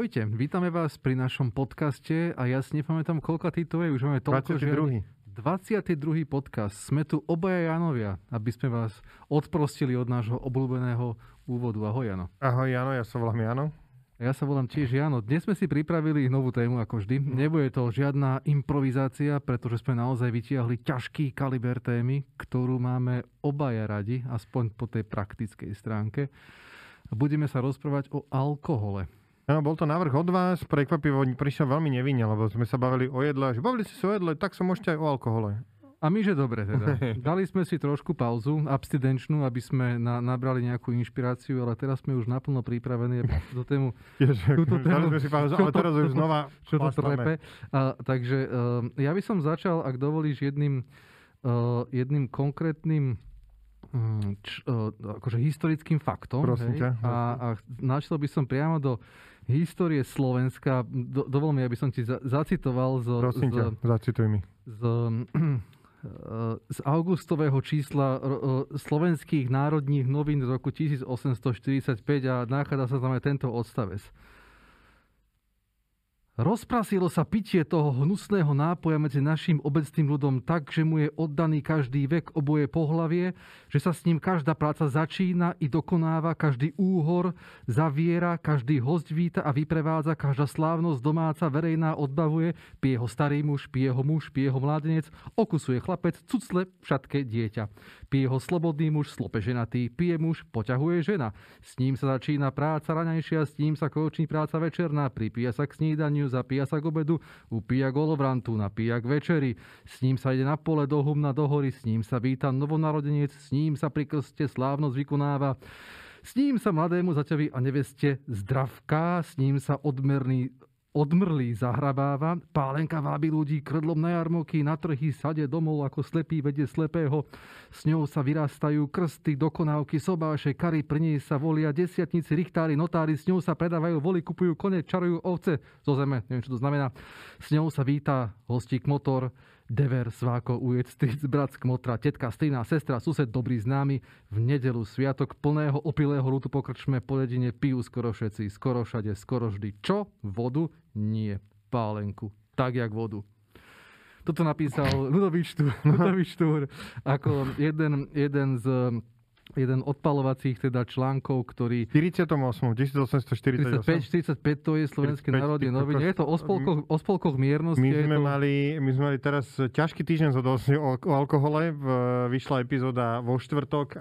Ahojte, vítame vás pri našom podcaste a ja si nepamätám, koľko to je, už máme toľko, 22. podcast. Sme tu obaja Janovia, aby sme vás odprostili od nášho obľúbeného úvodu. Ahoj, Jano. Ahoj, Jano, ja sa volám Jano. Ja sa volám tiež Jano. Dnes sme si pripravili novú tému, ako vždy. Nebude to žiadna improvizácia, pretože sme naozaj vytiahli ťažký kaliber témy, ktorú máme obaja radi, aspoň po tej praktickej stránke. Budeme sa rozprávať o alkohole. No, bol to návrh od vás, prekvapivo prišiel veľmi nevinne, lebo sme sa bavili o jedle, že bavili ste sa o jedle, tak sa môžete aj o alkohole. A my, že dobre teda. Dali sme si trošku pauzu, abstinenčnú, aby sme nabrali nejakú inšpiráciu, ale teraz sme už naplno pripravení do tému. Dali sme si pauzu, ale teraz už znova plástame. Takže ja by som začal, ak dovolíš, jedným konkrétnym akože historickým faktom. Prosím ťa. A našiel by som priamo do histórie Slovenska. Dovol mi, aby som ti zacitoval z augustového čísla Slovenských národných novín z roku 1845 a nachádza sa tam aj tento odstavec. Rozprasilo sa pitie toho hnusného nápoja medzi našim obecným ľudom tak, že mu je oddaný každý vek oboje pohlavie, že sa s ním každá práca začína i dokonáva, každý úhor zaviera, každý hosť víta a vyprevádza, každá slávnosť domáca verejná odbavuje, pije ho starý muž, pije ho mládenec, okusuje chlapec, cucle, všetké dieťa. Pije ho slobodný muž, slope ženatý, pije muž, poťahuje žena. S ním sa začína práca raňajšia, s ním sa končí práca večerná, pripíja sa k snídaniu, zapíja sa k obedu, upíja k olovrantu, napíja k večeri, s ním sa ide na pole, do humna, do hory, s ním sa víta novonarodenec, s ním sa pri krste slávnosť vykonáva, s ním sa mladému zaťavi a neveste zdravká, s ním sa odmrlý zahrabáva, pálenka vábi ľudí krdlom na jarmoky, na trhy, sade domov, ako slepý vedie slepého. S ňou sa vyrastajú krsty, dokonávky, sobáše, kary, pri nej sa volia desiatnici, richtári, notári, s ňou sa predávajú voli, kupujú kone, čarujú ovce zo zeme, neviem, čo to znamená. S ňou sa víta hostík motor, dever, sváko, ujec, stric, brat, kmotra, tetka, strina, sestra, sused, dobrý známy. V nedelu sviatok plného opilého ľudu po krčme, po dedine pijú skoro všetci, skoro všade, skoro vždy. Čo? Vodu? Nie. Pálenku. Tak, jak vodu. Toto napísal Ľudovít Štúr ako jeden odpalovacích teda článkov, ktorý... 48, 1845. 45 to je Slovenské národné noviny. Je to o spolkoch miernosti. My sme mali teraz ťažký týždeň o alkohole. Vyšla epizóda vo štvrtok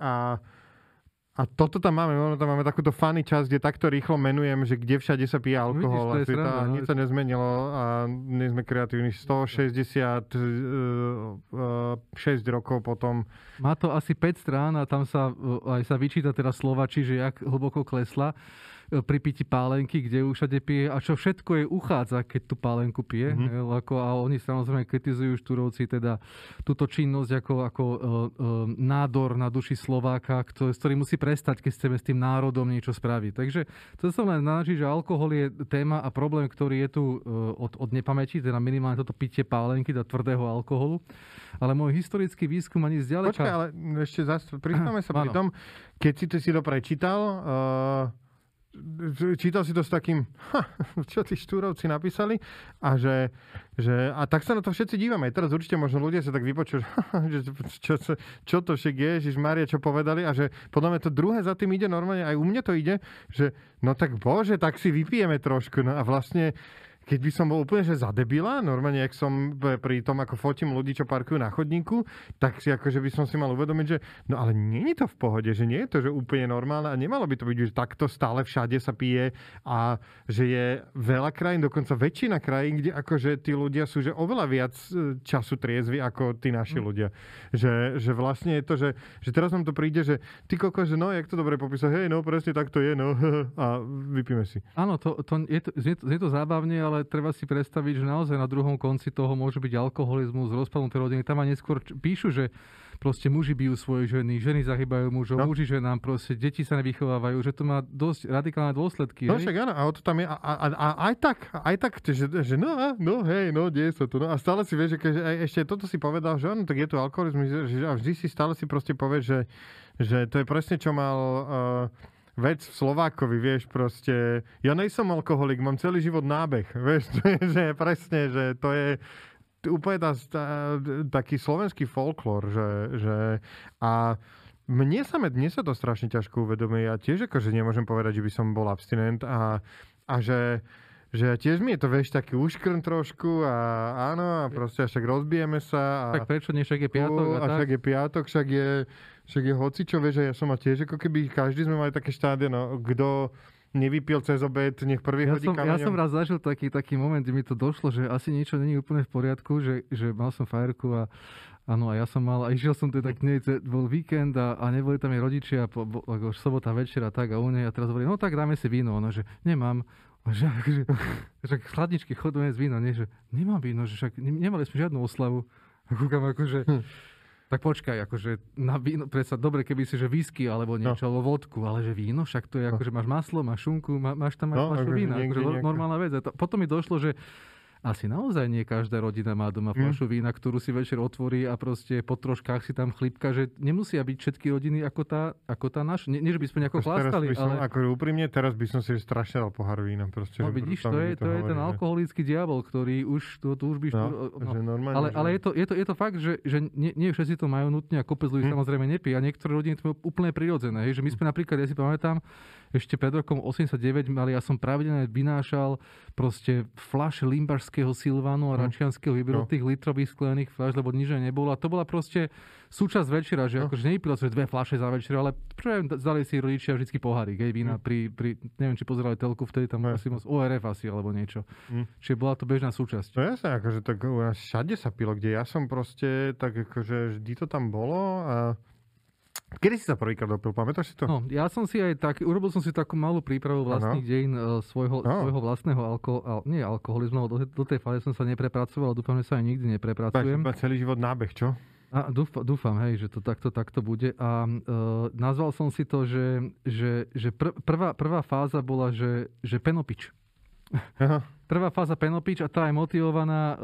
a toto tam máme. Ono tam máme takúto funny časť, kde takto rýchlo menujem, že kde všade sa pije alkohol. Vidíš, nič sa nezmenilo a nie sme kreatívni. 166 rokov potom. Má to asi 5 strán a tam sa vyčíta teda Slovači, že jak hlboko klesla pri piti pálenky, kde už všade pije a čo všetko jej uchádza, keď tú pálenku pije. A oni samozrejme kritizujú Štúrovci teda túto činnosť ako nádor na duši Slováka, ktorý musí prestať, keď chceme s tým národom niečo spraviť. Takže to som len naznačil, že alkohol je téma a problém, ktorý je tu od nepamäti, teda minimálne toto pitie pálenky, teda tvrdého alkoholu. Ale môj historický výskum ani zďaleka... Počkaj, ale ešte prizname sa pri tom, keď si to prečítal... Čítal si to s takým, čo tí Štúrovci napísali a že a tak sa na to všetci dívame. Teraz určite možno ľudia sa tak vypočujú, že čo to však je, Ježišmária, čo povedali a že podľa mňa to druhé za tým ide normálne, aj u mne to ide, že no tak bože, tak si vypijeme trošku. No a vlastne keď by som bol úplne že za debila, normálne, ak som pri tom, ako fotím ľudí, čo parkujú na chodníku, tak si akože by som si mal uvedomiť, že no ale nie je to v pohode, že nie je to že úplne normálne a nemalo by to byť, že takto stále všade sa pije a že je veľa krajín, dokonca väčšina krajín, kde akože tí ľudia sú že oveľa viac času triezvi ako tí naši ľudia. Že vlastne je to, že teraz nám to príde, že ty koko, že no, jak to dobre popísal, hej, no presne tak to je, no a vypíme si. Áno, to je zábavne, ale treba si predstaviť, že naozaj na druhom konci toho môže byť alkoholizmus, rozpadnuté rodiny. Tam aj neskôr píšu, že proste muži bijú svoje ženy, ženy zahýbajú mužov, muži ženám, proste deti sa nevychovávajú, že to má dosť radikálne dôsledky. No však áno, a to tam je, a aj tak, že no hej, no, deje sa to. No, a stále si vieš, že ešte toto si povedal, že áno, tak je to alkoholizmus, a vždy si stále si proste povieš, že to je presne, čo mal... vec v Slovákovi, vieš, proste, ja nejsom alkoholik, mám celý život nábeh, vieš, to je, že presne, že to je úplne taký slovenský folklór, že a mne sa to strašne ťažko uvedomí, ja tiež akože nemôžem povedať, že by som bol abstinent a že tiež mi je to, vieš, taký úškrn trošku a áno, a proste však rozbijeme sa. A tak prečo nie, však je piatok a tak? Však je piatok, však je hocičo, vieš, ja som a tiež ako keby každý sme mali také štádio, no, kto nevypil cez obed, nech prvý hodí kameňom. Ja som raz zažil taký moment, kde mi to došlo, že asi niečo není úplne v poriadku, že mal som fajerku a áno, a ja som mal, a išiel som teda k nej, bol víkend a neboli tam jej rodičia, ako sobota večera tak a u nej, a teraz hovorím, no tak dáme si víno, ona, že nemám. Že chladničky chodujeme z vína, nie? Že nemám víno, že však nemali sme žiadnu oslavu. A kúkam akože, tak počkaj, akože na víno, predsa dobre, keby si, že whisky alebo niečo, alebo vodku, ale že víno, však to je akože máš maslo, máš šunku, máš tam aj fľašu vína, akože normálna vec. A potom mi došlo, že asi naozaj nie každá rodina má doma fľašu vína, ktorú si večer otvorí a proste po troškách si tam chlípka, že nemusia byť všetky rodiny ako tá naša. Nie, že by sme nejako chlástali, ale... Ako úprimne, teraz by som si strašne dal pohár vína. Proste, no vidíš, to je ten alkoholický diabol, ktorý už túžby... Ale je to fakt, že nie všetci to majú nutne a kopec ľudí samozrejme nepí a niektoré rodiny to je úplne prirodzené. Hej, že my sme napríklad, ja si pamätám, ešte pred rokom 89 mali, ja som pravidelne vynášal proste fľaše limbašského Silvánu a račianskeho vybrotých litrových sklených fľaš, lebo nič nebolo. A to bola proste súčasť večera, že akože nevypilo sa dve fľaše za večer, ale zdali si rodičia vždycky pohárik, hej, vína pri neviem, či pozerali telku, vtedy tam asi moc ORF asi alebo niečo. Čiže bola to bežná súčasť. No jasne, akože tak všade sa pilo, kde ja som proste, tak akože vždy to tam bolo a kedy si sa prvýkrát dopil, pamätáš si to? No, ja som si aj tak, urobil som si takú malú prípravu vlastných dejín svojho vlastného alkoholizmu, do tej fáze som sa neprepracoval, dúfam, že sa aj nikdy neprepracujem. Tak celý život nábeh, čo? A dúfam, hej, že to takto bude. A nazval som si to, že prvá fáza bola, že penopič. Aha. Prvá fáza penopič a tá je motivovaná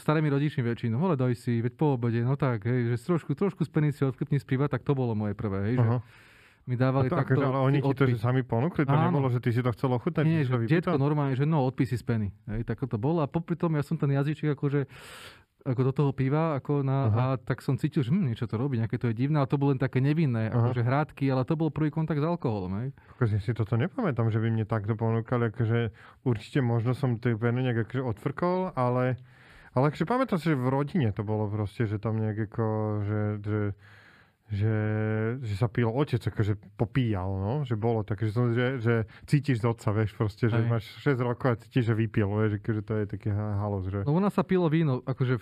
starými rodičmi väčšinou. Hole, daj si, veď po obede, no tak, hej, že trošku z penici odkrypni spíva, tak to bolo moje prvé, hej, že mi dávali takto... Ale oni ti to že sami ponúkli, to nebolo, že ty si to chcel ochutnať? Nie, že detko normálne, že no, odpisy z peny, hej, tak to bolo a popri tom ja som ten jazyček akože ako do toho piva, ako na, a tak som cítil, že niečo to robí, nejaké to je divné, ale to bolo len také nevinné, akože hrádky, ale to bol prvý kontakt s alkoholom, hej. Akože si toto nepamätám, že by mne takto ponúkali, akože určite možno som to nejak akože odfrkol, ale akože pamätám si, že v rodine to bolo proste, že tam nejak ako, že sa pil otec, akože popíjal, no, že bolo tak, že cítiš z otca, vieš, proste, že máš 6 rokov a cítiš, že vypil, vieš, akože to je taký halos, že... No u nás sa pilo víno, akože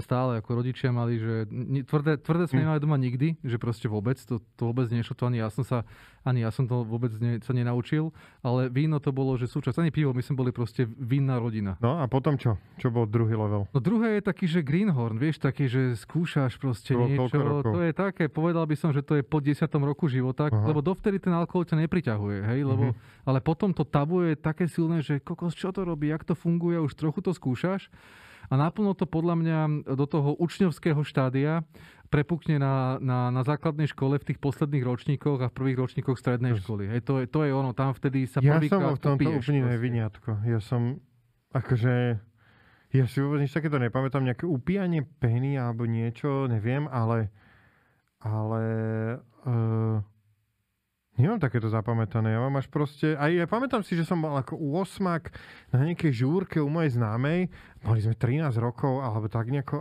stále, ako rodičia mali, že tvrdé sme nemali doma nikdy, že proste vôbec, to vôbec nešlo, to ani ja som to vôbec sa nenaučil, ale víno to bolo, že súčasť, ani pivo, my sme boli proste vinná rodina. No a potom čo? Čo bol druhý level? No druhé je taký, že Greenhorn, vieš, taký, že skúšaš proste niečo, to je také. Povedal by som, že to je po 10. roku života, lebo dovtedy ten alkohol ťa nepriťahuje, hej, lebo, ale potom to tabu je také silné, že kokos, čo to robí, jak to funguje, už trochu to skúšaš a naplno to podľa mňa do toho učňovského štádia prepukne na základnej škole v tých posledných ročníkoch a v prvých ročníkoch strednej školy. Hej, to je ono, tam vtedy sa prvýkrát popiješ. Ja som v tomto úplne viniatko. Ja som, akože, ja si vôbec nič takéto nepamätám, nejaké upíjanie peny alebo niečo, neviem, ale nemám takéto zapamätané. Ja mám až proste... Aj ja pamätám si, že som mal ako osmak na nejakej žúrke u mojej známej. Mali sme 13 rokov alebo tak nejako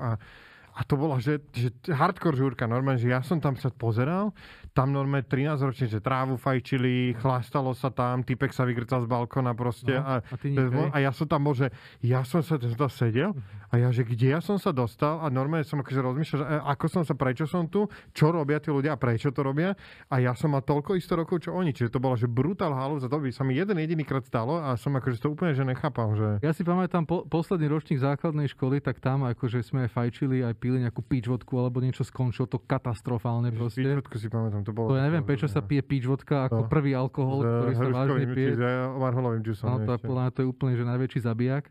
a to bola, že hardcore žúrka. Normálne, že ja som tam sa pozeral. Tam normálne 13 ročne, že trávu fajčili, chlastalo sa tam, typek sa vygrcal z balkona proste. No, a ja som tam bol, že ja som sa tam sedel a ja, že kde ja som sa dostal a normálne som akože rozmýšľal, že ako som sa, prečo som tu, čo robia tí ľudia a prečo to robia. A ja som mal toľko isto rokov, čo oni. Čiže to bola, že brutál halu, za to by sa mi jeden jediný krát stalo a som akože to úplne, že nechápal. Že... Ja si pamätám posledný ročník základnej školy, tak tam akože sme fajčili aj pili nejakú pičvodku alebo niečo, skončilo to katastrofálne proste. Pičvodku si pamätám, to bolo. To ja neviem, prečo sa pije pičvodka ako prvý alkohol, ktorý sa vážne pije. S marholovým džusom. No to je úplne že najväčší zabijak.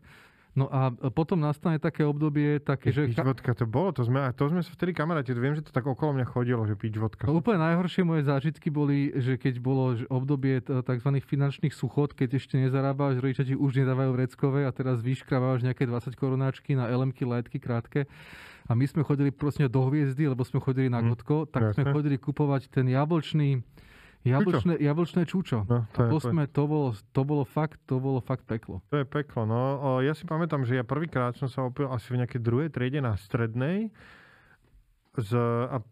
No a potom nastane také obdobie, také, že... Piť vodka, to bolo, to sme sa vtedy kamaráti, viem, že to tak okolo mňa chodilo, že piť vodka. No, úplne najhoršie moje zážitky boli, že keď bolo obdobie tzv. Finančných suchot, keď ešte nezarábáš, rodičia ti už nedávajú vreckové a teraz vyškraváš nejaké 20 korunáčky na LMky, lightky, krátke. A my sme chodili proste do hviezdy, lebo sme chodili na Gotko, tak jasne. Sme chodili kupovať ten jablčné čúčo. No, to bolo fakt peklo. To je peklo. No. Ja si pamätám, že ja prvýkrát som sa opil asi v nejakej druhej triede na strednej.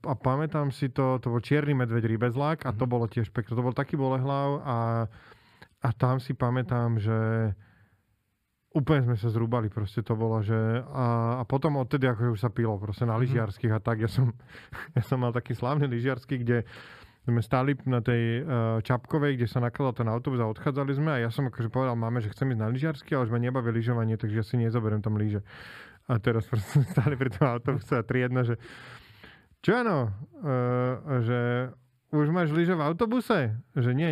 A pamätám si to bol čierny medveď rybezlák a to bolo tiež peklo. To bol taký bolehlav a tam si pamätám, že úplne sme sa zrúbali, proste to bolo, že... A potom odtedy, ako už sa pilo, proste na lyžiarských a tak. Ja som mal taký slávny lyžiarsky, kde sme stáli na tej Čapkovej, kde sa nakladal ten autobus a odchádzali sme a ja som akože povedal máme, že chcem ísť na lyžiarsky, ale už ma nebaví lyžovanie, takže ja si nezoberiem tam lyže. A teraz proste stáli pri tom autobuse a 3-1, že Čano, že už máš lyže v autobuse? Že nie.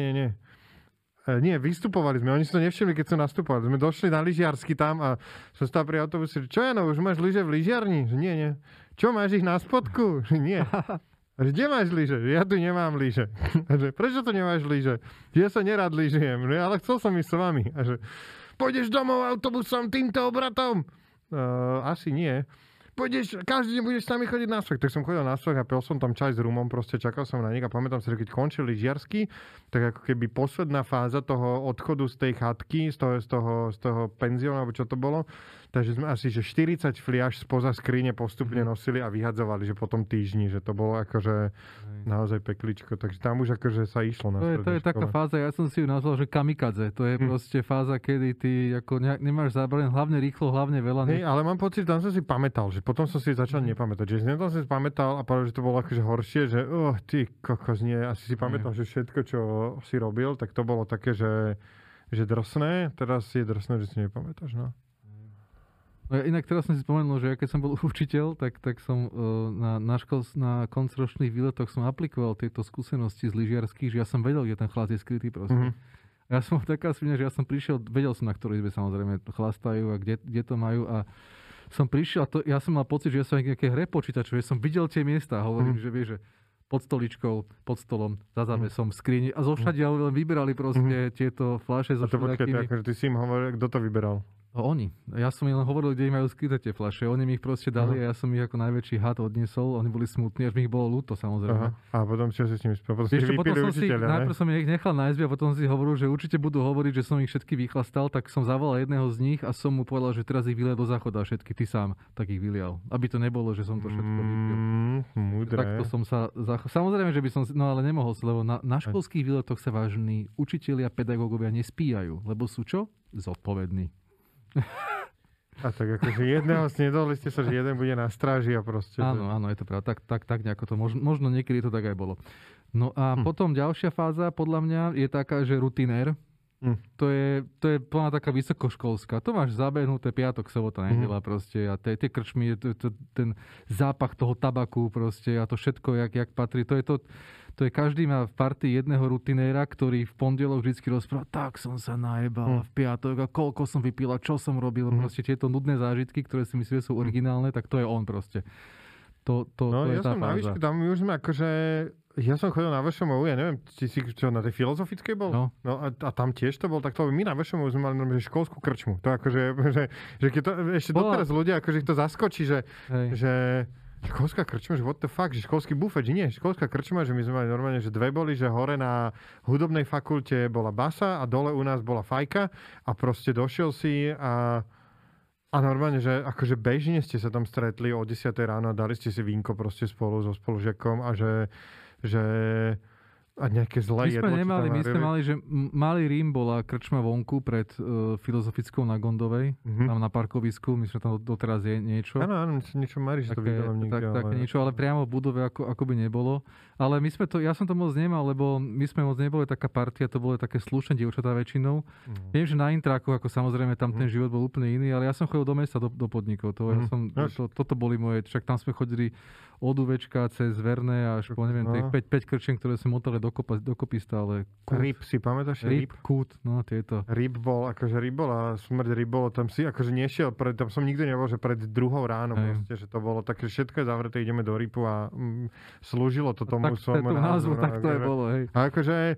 Nie, vystupovali sme, oni si to nevšimli, keď som nastupovali. Sme došli na lyžiarsky tam a som stál pri autobuse, že čo Jano, už máš lyže v lyžiarni? Že nie. Čo, máš ich na spodku? Že nie. A kde máš lyže? Ja tu nemám lyže. A že prečo tu nemáš lyže? Ja sa nerad lyžujem, ale chcel som ísť s vami. A že pôjdeš domov autobusom týmto obratom? Asi nie. Pôjdeš, každý deň budeš sami chodiť na svek. Tak som chodil na svek a pil som tam čaj s rumom, proste čakal som na nich a pamätám si, že keď končil lyžiarsky, tak ako keby posledná fáza toho odchodu z tej chatky, z toho penziónu, alebo čo to bolo, takže sme asi, že 40 fliaš spoza skrine postupne nosili a vyhadzovali, že potom týždni, že to bolo akože naozaj pekličko, takže tam už akože sa išlo na strednej škole. To je taká fáza, ja som si ju nazval, že kamikadze, to je proste fáza, kedy ty ako nemáš zábran, hlavne rýchlo, hlavne veľa. Hej, ale mám pocit, tam som si pamätal, že potom som si začal nepamätať, že tam som si pamätal a práve, že to bolo akože horšie, že ty kokos, nie, asi si pamätal, že všetko, čo si robil, tak to bolo také, že drsné, teraz je drsné, že si nepamätáš, no. No ja inak teraz som si spomenul, že ja keď som bol učiteľ, tak som na koncročných výletoch som aplikoval tieto skúsenosti z lyžiarských, že ja som vedel, kde ten chlast je skrytý proste. Ja som taká svinia, že ja som prišiel, vedel som, na ktorej izbe samozrejme chlastajú a kde to majú a som prišiel a to, ja som mal pocit, že ja som v nejakej hre počítačovej, ja som videl tie miesta a hovorím, že vieš, že pod stoličkou, pod stolom, za závesom, skrini a zovšade len vyberali proste tieto fľaše so všetkými. Akože ty si im hovoril, kto to vyberal? Oni. Ja som im len hovoril, kde im majú skryté tie fľaše. Oni mi ich proste dali a ja som ich ako najväčší had odniesol. Oni boli smutní, až mi ich bolo ľúto, samozrejme. Aha. A potom čo si s nimi spravil? Najprv som ich nechal na izbe a potom si hovoril, že určite budú hovoriť, že som ich všetky vychlastal, tak som zavolal jedného z nich a som mu povedal, že teraz ich vylial do záchoda všetky, ty sám, tak ich vylial. Aby to nebolo, že som to všetko vypil. Múdre. Takto som sa samozrejme, že by som, no ale nemohol, lebo na školských výletoch sa vážni učitelia, pedagógovia nespíjajú, lebo sú čo? Zodpovední. A tak akože jedného snedoli ste sa, že jeden bude na stráži a proste... Áno, je to pravda. Tak nejako to možno niekedy to tak aj bolo. No a potom ďalšia fáza podľa mňa je taká, že rutinér. To je plná taká vysokoškolská. To máš zabehnuté piatok, sobota, nedeľa proste a tie krčmy, ten zápach toho tabaku proste a to všetko, jak patrí. To je každý má v partii jedného rutinéra, ktorý v pondelok vždycky rozpráva, tak som sa najebal v piatok a koľko som vypila, čo som robil, proste tieto nudné zážitky, ktoré si myslím, že sú originálne, tak to je on proste. To je tá fáza. No ja som na výške, tam už sme akože... Ja som chodil na VŠMU, ja neviem, či si čo, na tej filozofickej bol? No a tam tiež to bol takto. My na VŠMU sme mali školskú krčmu. To akože, že keď to, ešte doteraz ľudia, akože ich to zaskočí, že školská krčma, že what the fuck, že školský bufet, že nie, školská krčma, že my sme mali normálne, že dve boli, že hore na hudobnej fakulte bola basa a dole u nás bola fajka a proste došiel si a normálne, že akože bežne ste sa tam stretli o 10:00 ráno a dali ste si vínko proste spolu so spolužiakom a že a nejaké zlé jedlo. My sme mali, že Malý Rím bola krčma vonku pred filozofickou na Gondovej, tam na parkovisku, myslím, že tam doteraz je niečo. Áno, niečo marí, že to videlo niekde. Tak niečo, ale priamo v budove ako by nebolo. Ale my sme to, ja som to moc nemal, lebo my sme moc neboli taká partia, to bolo také slušné dievčatá väčšinou. Viem, že na intráku, ako samozrejme, tam ten život bol úplne iný, ale ja som chodil do mesta, do podnikov. Toto boli moje, však tam sme chodili od UVčka cez Verné až po neviem, no. tých 5 krčien, ktoré sa motali dokopy stále. Ryb si pamätáš? Ryb, kút, no tieto. Ryb bol, akože ryb bola, smrť ryb bolo, tam si akože nešiel, tam som nikdy nebol, že pred 2:00 ráno proste, že to bolo také, všetko je zavreté, ideme do rypu a slúžilo to tomu svojmu názvu. Tak to je bolo, hej. A akože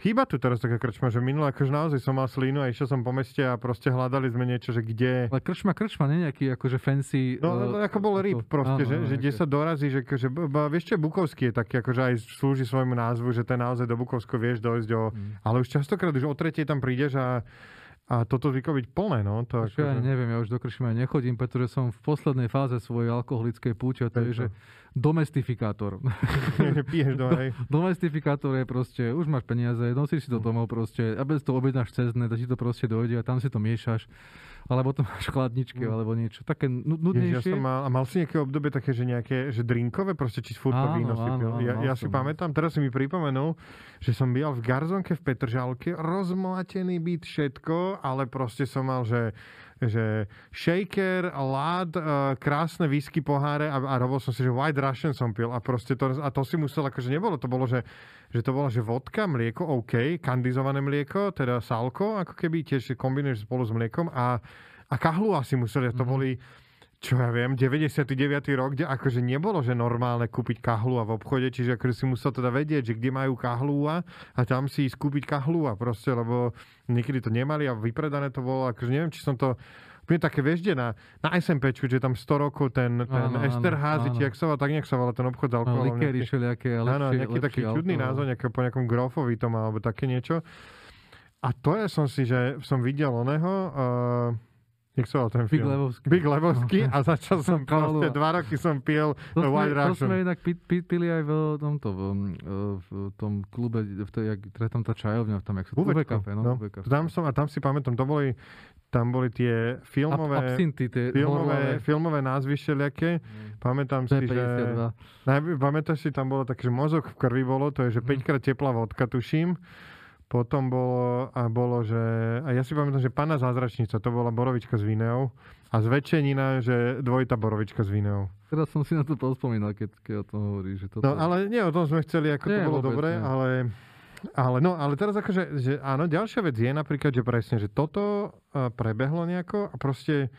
chýba tu teraz taká krčma, že minulé akože naozaj som mal slínu a išiel som po meste a proste hľadali sme niečo, že kde... Ale krčma, nie nejaký akože fancy... No ako bol ryb proste, áno, že kde sa dorazí, že akože, vieš čo, Bukovský je taký, akože aj slúži svojmu názvu, že to naozaj do Bukovsko vieš dojsť o... Ale už častokrát, už o 3:00 tam prídeš a toto zvyklo byť plné, no. To akože... Ja neviem, ja už do krčmy nechodím, pretože som v poslednej fáze svojej alkoholickej púte, a to je, že domestifikátor. Piješ do, hej. Domestifikátor je proste, už máš peniaze, nosíš si to domov proste, a bez toho objednáš cez dne, ti to proste dojde a tam si to miešaš. Alebo to máš chladničky, alebo niečo. Také nudnejšie. Ja som mal si nejaké obdobie také, že nejaké, že drinkové proste, či furt to víno si pil. Ja si pamätám, teraz si mi pripomenul, že som býval v Garzonke v Petržalke, rozmlatený byt, všetko, ale proste som mal, že shaker, lád, krásne whisky poháre a robil som si, že White Russian som pil a proste to, a to si musel, akože nebolo, to bola vodka, mlieko, OK, kandizované mlieko, teda sálko, ako keby tiež kombinuješ spolu s mliekom a kahlu asi museli, to boli, čo ja viem, 99. rok, kde akože nebolo, že normálne kúpiť kahlu a v obchode, čiže akože si musel teda vedieť, že kde majú kahlu a tam si ísť kúpiť kahlu a proste, lebo niekedy to nemali a vypredané to bolo, akože neviem, či som to... Mne také vežde na SMPčku, že tam 100 rokov ten Esterházy, či jak sa volá, tak nejak sa volá ten obchod s alkoholom. Likéry šelijaké, lepšie. Áno, nejaký taký čudný názor, po nejakom Grofovi to má, alebo také niečo. A to je som videl oného... Jak sa ten film? Big Lebowski a začal som proste 2 roky som pil White Russian. To sme inak pili aj v tom klube, teda tam tá čajovňa, tam jak sa... Kubé Café, no. Tam si pamätám, tam boli tie filmové... Absinty, tie filmové názvy všelijaké. Pamätám si, že... Pamätáš si, tam bolo také, že mozog v krvi bolo, to je, že 5-krát teplá vodka, tuším. Potom bolo, že... A ja si pamätám, že Panna zázračnica, to bola borovička s víneou. A z Večenina, že dvojitá borovička s víneou. Teraz som si na to spomínal, keď o tom hovorí. Že toto... No, ale nie, o tom sme chceli, ako nie, to bolo dobré, ale teraz akože, že áno, ďalšia vec je napríklad, že presne, že toto prebehlo nejako a proste...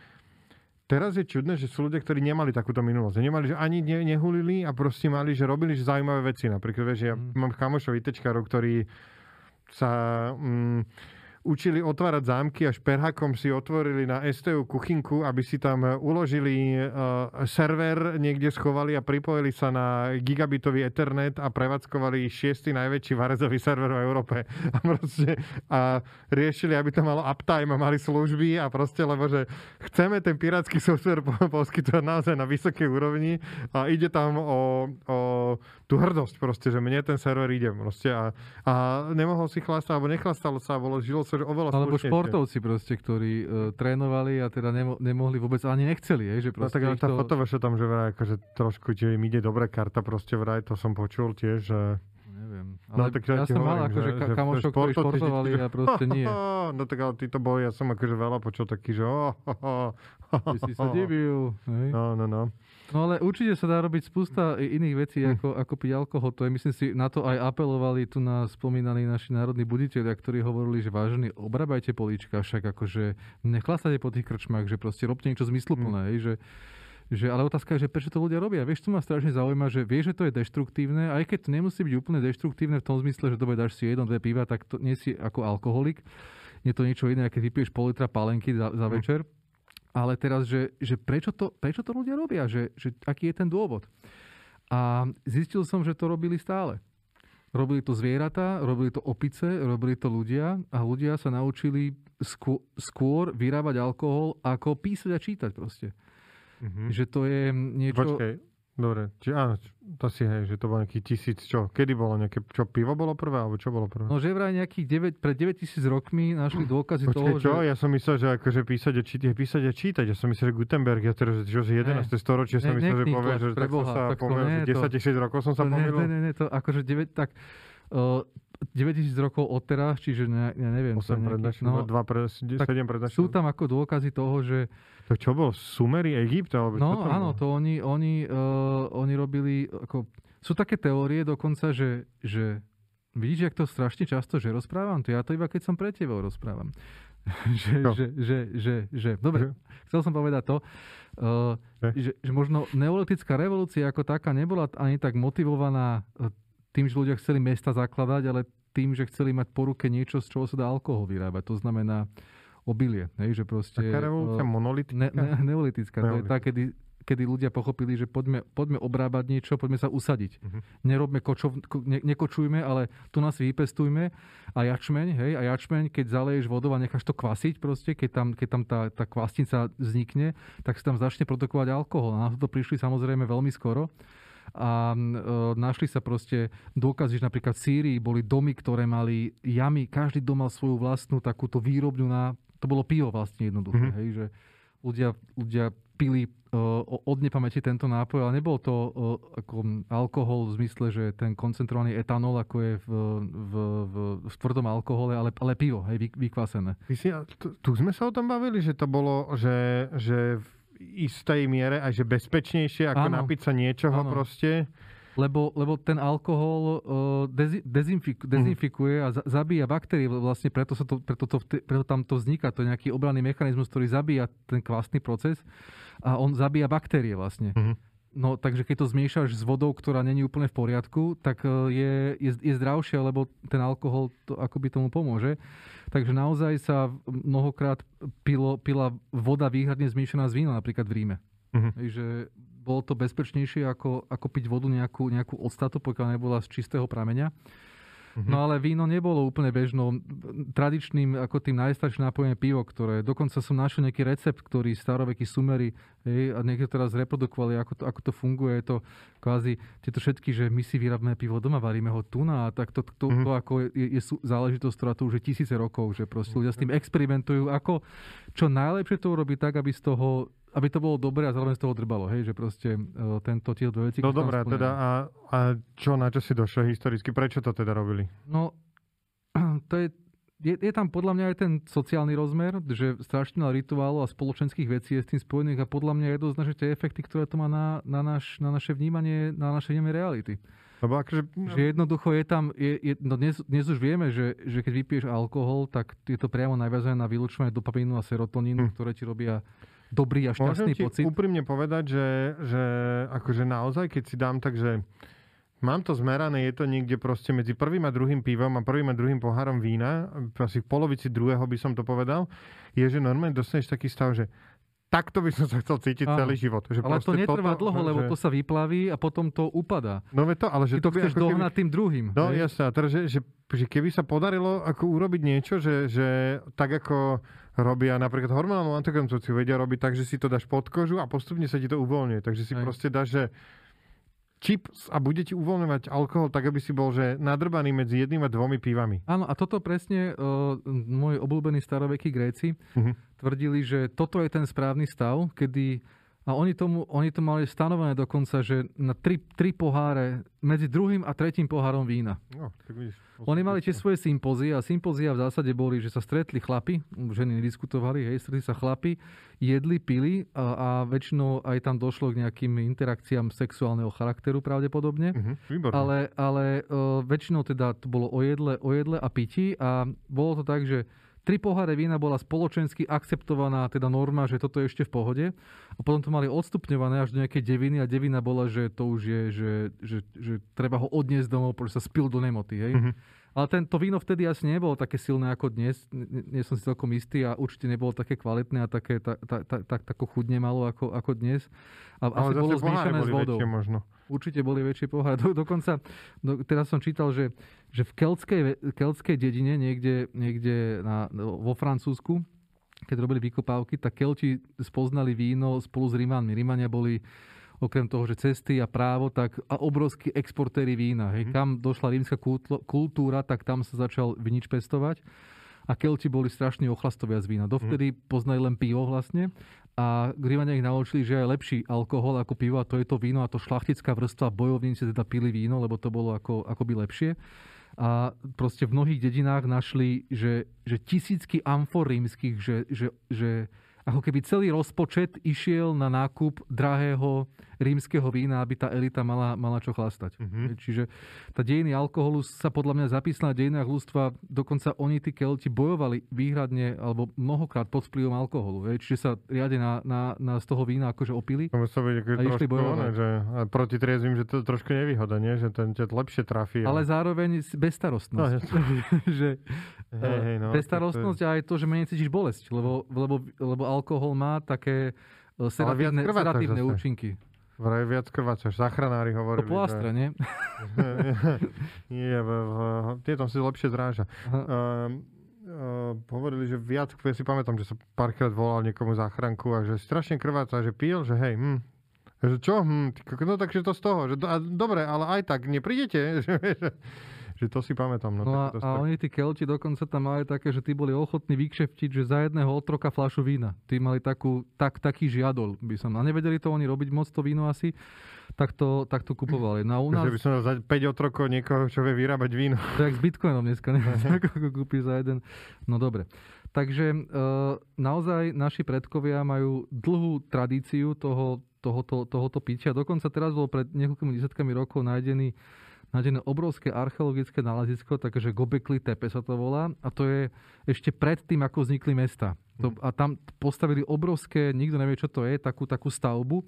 Teraz je čudné, že sú ľudia, ktorí nemali takúto minulosť. Nemali, že ani nehulili a proste mali, že robili že zaujímavé veci. Napríklad, že ja mám kamošov výtečkárov, ktorí sa učili otvárať zámky a šperhakom si otvorili na STU kuchynku, aby si tam uložili server, niekde schovali a pripojili sa na gigabitový Ethernet a prevádzkovali 6. najväčší varezový server v Európe. A riešili, aby to malo uptime a mali služby a proste, lebo že chceme ten pirátsky software poskytovať naozaj na vysokej úrovni a ide tam o tú hrdosť proste, že mne ten server ide proste a nemohol si chlastať alebo nechlastalo sa, bolo žilo sa oveľa slušnejšie. Alebo športovci proste, ktorí trénovali a teda nemohli vôbec ani nechceli, hej, že proste... No tak tá fotoveša tam, že vraj akože trošku, že im ide dobrá karta proste vraj, to som počul tiež, že... Neviem, ale no, tak ja som mal akože kamošov, ktorí športovali a proste nie. No tak ale títo boli, ja som akože veľa počul taký, že ty si sa divil, hej? No. No ale určite sa dá robiť spústa iných vecí, ako piť alkohol. To je, myslím si, na to aj apelovali tu na spomínaní naši národní buditelia, ktorí hovorili, že vážení, obrábajte políčka, však akože nechlastajte po tých krčmách, že proste robte niečo zmysluplné, hej, že, ale otázka je, že prečo to ľudia robia. Vieš, to ma strašne zaujíma, že vieš, že to je deštruktívne, aj keď to nemusí byť úplne deštruktívne v tom zmysle, že dobre dáš si 1-2 piva, tak to nie si ako alkoholik. Je to niečo iné, keď vypiješ pol-litra pálenky za večer. Ale teraz, že prečo to ľudia robia? Že aký je ten dôvod? A zistil som, že to robili stále. Robili to zvieratá, robili to opice, robili to ľudia a ľudia sa naučili skôr vyrábať alkohol, ako písať a čítať proste. Mm-hmm. Že to je niečo... Počkej, dobre. Áno, to si hej, že to bolo nejaký 1000, čo? Kedy bolo nejaké... Čo, pivo bolo prvé? Alebo čo bolo prvé? No, že vraj nejakých pred 9000 rokmi našli dôkazy toho, čo? Ja som myslel, že akože písať a čítať. Ja som myslel, že Gutenberg, ja teraz, že 11. storočie som myslel, že poviem, že tak som sa pomýlil, že 10-6 rokov som sa pomýlil. Ne, to akože 9, tak... 9000 rokov od teraz, čiže ja neviem. 8 prednačných, no, 7 prednačných. Sú tam ako dôkazy toho, že... To čo bol? Sumery, Egypta? No áno, to oni robili... Ako, sú také teórie dokonca, že vidíš, jak to strašne často, že rozprávam to. Ja to iba keď som pre tebou rozprávam. Dobre, chcel som povedať to, že možno neolitická revolúcia ako taká nebola ani tak motivovaná tým, že ľudia chceli mesta zakladať, ale tým, že chceli mať po ruke niečo, z čoho sa dá alkohol vyrábať. To znamená obilie. Hej, že proste, taká revolúcia monolitická? Neolitická. To je tá, kedy ľudia pochopili, že poďme obrábať niečo, poďme sa usadiť. Uh-huh. Nekočujme, ale tu nás vypestujme. A jačmeň, keď zaleješ vodou a necháš to kvasiť proste, keď tam tá kvasnica vznikne, tak sa tam začne produkovať alkohol. A na to prišli samozrejme veľmi skoro. A našli sa proste dôkazy, že napríklad v Sýrii boli domy, ktoré mali jamy, každý dom mal svoju vlastnú takúto výrobňu na... To bolo pivo vlastne jednoduché, hej, že ľudia pili od nepamäti tento nápoj, ale nebol to ako alkohol v zmysle, že ten koncentrovaný etanol, ako je v tvrdom alkohole, ale pivo, hej, vykvasené. Tu sme sa o tom bavili, že to bolo, že v istej miere aj že bezpečnejšie, ako napiť sa niečoho proste. Lebo ten alkohol dezinfikuje a zabíja baktérie. Vlastne preto tam to vzniká. To je nejaký obranný mechanizmus, ktorý zabíja ten kvasný proces a on zabíja baktérie vlastne. Uh-huh. No takže keď to zmiešaš s vodou, ktorá není úplne v poriadku, tak je zdravšia, lebo ten alkohol to akoby tomu pomôže. Takže naozaj sa mnohokrát pila voda výhradne zmiešaná z vína, napríklad v Ríme. Uh-huh. Takže... Bolo to bezpečnejšie, ako piť vodu nejakú odstatu, pokiaľ nebola z čistého prameňa. Mm-hmm. No ale víno nebolo úplne bežnou. Tradičným, ako tým najstarším nápojom je pivo, ktoré... Dokonca som našiel nejaký recept, ktorý starovekí Sumery a niekto teraz reprodukovali, ako to funguje. Je to kvázi tieto všetky, že my si vyrábame pivo doma, varíme ho tu na... Tak to ako je záležitosť, ktorá tu už je tisíce rokov, že proste ľudia s tým experimentujú. Ako čo najlepšie to urobiť tak, aby z toho... Aby to bolo dobré a zároveň z toho drbalo, hej, že proste tento tiel dve veci... No dobré, teda a na čo si došlo historicky? Prečo to teda robili? No, to je tam podľa mňa aj ten sociálny rozmer, že strašná rituálov a spoločenských vecí je s tým spojených a podľa mňa jednoznačne tie efekty, ktoré to má na naše vnímanie, na naše vnímanie reality. Lebo akože... Že jednoducho je tam... No dnes už vieme, že keď vypiješ alkohol, tak je to priamo naviazané na vylúčovanie dopamínu a serotonínu, ktoré ti robia dobrý a šťastný pocit. Môžem ti úprimne povedať, že akože naozaj, keď si dám, takže mám to zmerané, je to niekde proste medzi prvým a druhým pivom a prvým a druhým pohárom vína, asi v polovici druhého by som to povedal, je, že normálne dostaneš taký stav, že takto by som sa chcel cítiť celý život. Že ale to netrvá dlho, lebo to sa vyplaví a potom to upadá. No ve to, ale že... Ty to chceš dohnať tým druhým. No jasná, teda, že keby sa podarilo ako urobiť niečo, že tak ako robia napríklad hormonálnu antikoncepciu, vedia robiť tak, že si to dáš pod kožu a postupne sa ti to uvoľňuje. Takže si proste dáš, že čip a budete uvoľňovať alkohol tak, aby si bol že nadrbaný medzi jedným a dvomi pívami. Áno, a toto presne moji obľúbení starovekí Gréci tvrdili, že toto je ten správny stav, kedy... A oni to mali stanovené dokonca, že na tri poháre medzi druhým a tretím pohárom vína. No, tak vidíš, oni mali tiež svoje sympózia a sympózia v zásade boli, že sa stretli chlapi, ženy nediskutovali, hej, stretli sa chlapi, jedli, pili a väčšinou aj tam došlo k nejakým interakciám sexuálneho charakteru pravdepodobne. Výborné. Ale väčšinou teda to bolo o jedle a pití a bolo to tak, že 3 poháre vína bola spoločensky akceptovaná teda norma, že toto je ešte v pohode. A potom to mali odstupňované až do nejakej deviny a devina bola, že to už je, že treba ho odniesť domov, pretože sa spil do nemoty. Hej? Mm-hmm. Ale to víno vtedy asi nebolo také silné ako dnes. Nie som si celkom istý a určite nebolo také kvalitné a také chudne malo ako dnes. A asi bolo zmiešané s vodou. Určite boli väčšie poháre. Teraz som čítal, že v keltskej dedine niekde vo Francúzsku, keď robili vykopávky, tak Kelti spoznali víno spolu s Rímanmi. Rímania boli okrem toho, že cesty a právo, tak a obrovskí exportéri vína. Hej. Kam došla rímska kultúra, tak tam sa začal vinič pestovať. A Kelti boli strašní ochlastovia z vína. Dovtedy poznali len pivo vlastne. A Rímania ich naučili, že je lepší alkohol ako pivo a to je to víno a to šlachtická vrstva bojovníci teda pili víno, lebo to bolo akoby lepšie. A proste v mnohých dedinách našli, že tisícky amfor rímskych, že ako keby celý rozpočet išiel na nákup drahého rímskeho vína, aby tá elita mala čo chlastať. Mm-hmm. Čiže tá dejiny alkoholu sa podľa mňa zapísala v dejinách ľudstva, dokonca oni, tí Kelti, bojovali výhradne alebo mnohokrát pod vplyvom alkoholu. Čiže sa riade na z toho vína akože opili a išli bojovať. Proti triezvym, že to trošku nevýhoda, nie? Že ten ťa lepšie trafí. Ale zároveň bezstarostnosť. Bezstarostnosť a aj to, že menej cítiš bolesť, lebo alkohol má také sedatívne účinky. Vraj viac krvácaš. Záchranári hovorili. To plástra, že... nie? Nie, tietom si lepšie zráža. Hovorili, že viac, ja si pamätám, že sa párkrát volal niekomu záchranku a že strašne krváca, že pil, že hej, že čo, no takže to z toho, že dobre, ale aj tak neprídete, že to si pamätám. No, oni, tí Kelti, dokonca tam mali také, že tí boli ochotní vykšeftiť, že za jedného otroka fľašu vína. Tí mali taký žiadol, by som... A nevedeli to oni robiť moc, to víno asi, tak to kupovali. No, u nás... Že by som dal 5 otrokov niekoho, čo vie vyrábať víno. To je jak s Bitcoinom dneska, ako kúpiš za jeden. No dobre. Takže naozaj naši predkovia majú dlhú tradíciu tohoto pitia. Dokonca teraz bol pred niekoľkými 10 rokov nájdené obrovské archeologické nálezisko, takže Göbekli Tepe sa to volá, a to je ešte pred tým, ako vznikli mesta. A tam postavili obrovské, nikto nevie, čo to je, takú stavbu,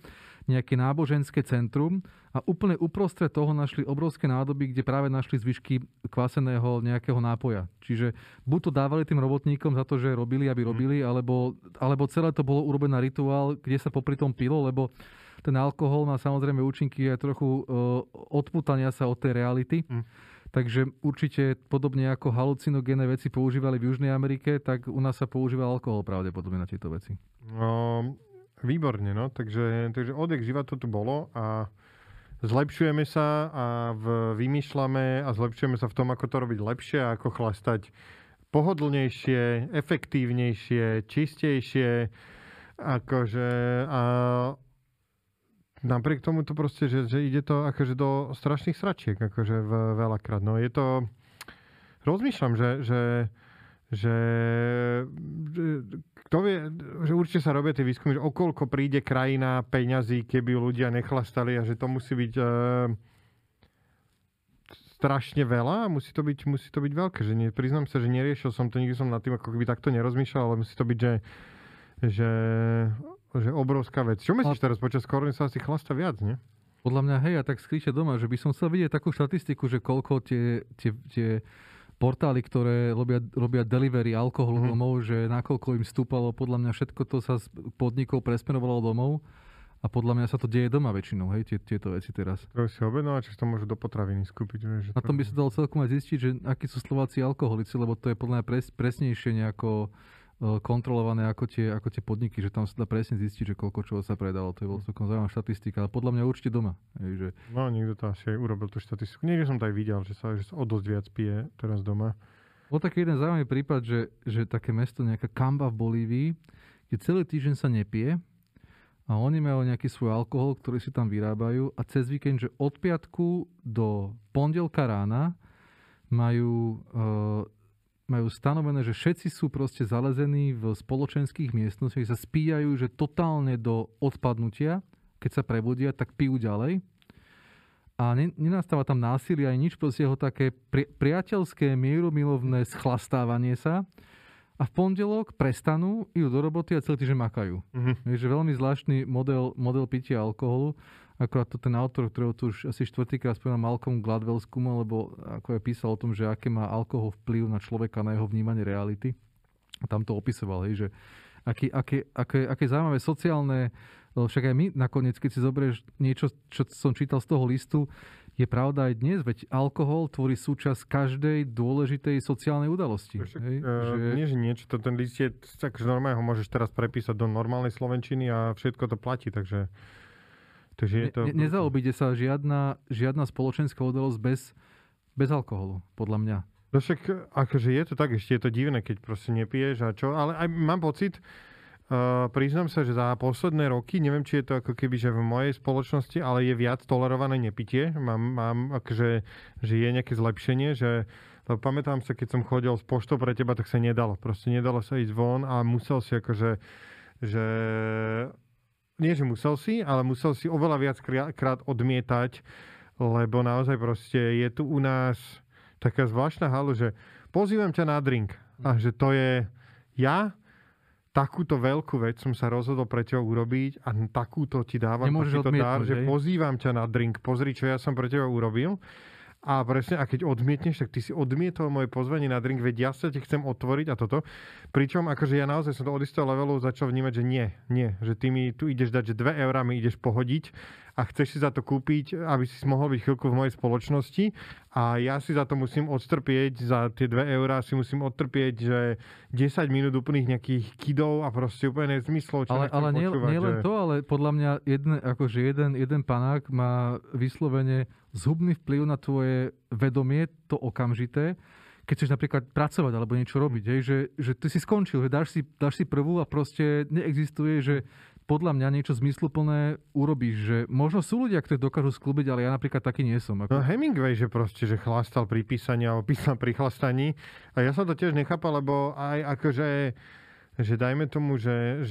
nejaké náboženské centrum, a úplne uprostred toho našli obrovské nádoby, kde práve našli zvyšky kvaseného nejakého nápoja. Čiže buď to dávali tým robotníkom za to, že robili, aby robili, alebo celé to bolo urobené na rituál, kde sa popri tom pilo, lebo ten alkohol má samozrejme účinky aj trochu odpútania sa od tej reality. Mm. Takže určite podobne ako halucinogénne veci používali v Južnej Amerike, tak u nás sa používa alkohol pravdepodobne na tieto veci. No, výborne, no. Takže odjak živa to tu bolo a zlepšujeme sa a vymýšľame a zlepšujeme sa v tom, ako to robiť lepšie a ako chlastať pohodlnejšie, efektívnejšie, čistejšie. Akože... A napriek tomu to proste, že ide to akože do strašných sračiek, akože veľakrát. No je to... Rozmýšľam, že kto vie, že určite sa robia tie výskumy, že okolko príde krajina peňazí, keby ľudia nechlastali, a že to musí byť strašne veľa, musí to byť veľké. Že nie, priznám sa, že neriešil som to, nikdy som nad tým ako keby takto nerozmýšľal, ale musí to byť, že obrovská vec. Čo myslíš teraz? Počas korony sa asi chlasta viac, nie? Podľa mňa, hej, ja tak skríča doma, že by som chcel vidieť takú štatistiku, že koľko tie portály, ktoré robia delivery alkoholu domov, že nakoľko im stúpalo, podľa mňa všetko to sa z podnikov presmerovalo domov a podľa mňa sa to deje doma väčšinou, hej, tieto veci teraz. To si objednávač, to môžu do potraviny skúpiť. Vieš, na tom by sa dalo celkom aj zistiť, že akí sú Slováci alkoholici, lebo to je podľa mňa presnejšie nejako kontrolované ako tie podniky, že tam sa dá presne zistiť, že koľko čoho sa predalo. To je bolo celkom zaujímavá štatistika, ale podľa mňa určite doma. Že... No, niekto to asi aj urobil tú štatistiku. Niekde som to aj videl, že sa o dosť viac pije teraz doma. Bol taký jeden zaujímavý prípad, že také mesto, nejaká Kamba v Bolívii, kde celý týždeň sa nepije a oni majú nejaký svoj alkohol, ktorý si tam vyrábajú, a cez víkend, že od piatku do pondelka rána majú stanovené, že všetci sú proste zalezení v spoločenských miestnostiach, sa spíjajú, že totálne do odpadnutia, keď sa prebudia, tak pijú ďalej. A nenastáva tam násilie aj nič, proste jeho také priateľské, mierumilovné schlastávanie sa. A v pondelok prestanú, idú do roboty a celý týždeň makajú. Takže veľmi zvláštny model pitia alkoholu. Akorát to ten autor, ktorého tu už asi 4. krát spomínal, Malcolm Gladwell, skúmal, lebo ako je písal o tom, že aké má alkohol vplyv na človeka, na jeho vnímanie reality. Tam to opisoval, hej, že aké zaujímavé sociálne, však aj my nakoniec, keď si zoberieš niečo, čo som čítal z toho listu, je pravda aj dnes, veď alkohol tvorí súčasť každej dôležitej sociálnej udalosti. Nie, že niečo, ten list je tak, že normálne ho môžeš teraz prepísať do normálnej slovenčiny a všetko to platí, takže... Nezaobíde sa žiadna spoločenská udalosť bez alkoholu, podľa mňa. No však, akože je to tak, ešte je to divné, keď proste nepiješ a čo, ale aj mám pocit, Priznám sa, že za posledné roky, neviem, či je to ako keby, že v mojej spoločnosti, ale je viac tolerované nepitie. Mám akože, že je nejaké zlepšenie, že pamätám sa, keď som chodil s poštou pre teba, tak sa nedalo. Proste nedalo sa ísť von a musel si akože, že nie, že musel si, ale musel si oveľa viac krát odmietať, lebo naozaj proste je tu u nás taká zvláštna halu, že pozývam ťa na drink a že to je ja. Takúto veľkú vec som sa rozhodol pre teba urobiť a takúto ti dávam takýto dar, že pozývam ťa na drink, pozri, čo ja som pre teba urobil. A presne, a keď odmietneš, tak ty si odmietol moje pozvanie na drink, veď ja sa ti chcem otvoriť a toto. Pričom, akože ja naozaj som to od istého levelu začal vnímať, že nie, že ty mi tu ideš dať, že 2 eurá mi ideš pohodiť a chceš si za to kúpiť, aby si mohol byť chvíľku v mojej spoločnosti a ja si za to musím odtrpieť, za tie 2 eurá si musím odtrpieť, že 10 minút úplných nejakých kidov a proste úplne nezmyslov. Ale nie len to, ale podľa mňa jeden panák má vyslovene zhubný vplyv na tvoje vedomie, to okamžité, keď chceš napríklad pracovať alebo niečo robiť, hej, že ty si skončil, že dáš si prvú a proste neexistuje, že podľa mňa niečo zmysluplné urobíš, že možno sú ľudia, ktorí dokážu skľúbiť, ale ja napríklad taký nie som. Ako... No Hemingway, že proste, že chlastal pri písaní alebo písal pri chlastaní a ja som to tiež nechápal, lebo aj akože... že dajme tomu, že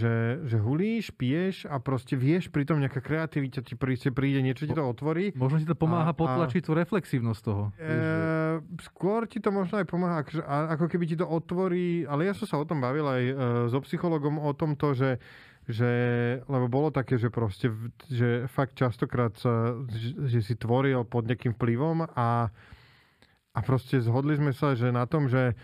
hulíš, piješ a proste vieš, pritom nejaká kreativita ti príde, niečo ti to otvorí. Možno ti to pomáha potlačiť tú reflexívnosť toho. Skôr ti to možno aj pomáha, ako keby ti to otvorí, ale ja som sa o tom bavil aj so psychologom o tomto, že lebo bolo také, že proste, že fakt častokrát, že si tvoril pod nejakým vplyvom a proste zhodli sme sa, že na tom, že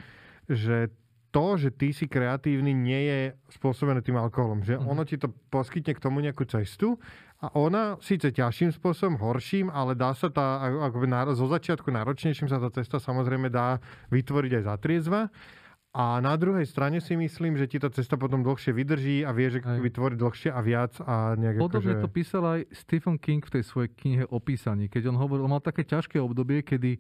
to, že ty si kreatívny, nie je spôsobené tým alkoholom. Že ono ti to poskytne k tomu nejakú cestu a ona síce ťažším spôsobom, horším, ale dá sa tá, akoby zo začiatku náročnejším sa tá cesta samozrejme dá vytvoriť aj za triezva. A na druhej strane si myslím, že ti tá cesta potom dlhšie vydrží a vie, že vytvorí dlhšie a viac. A podobne to písal aj Stephen King v tej svojej knihe o písaní. Keď on hovoril, on mal také ťažké obdobie, kedy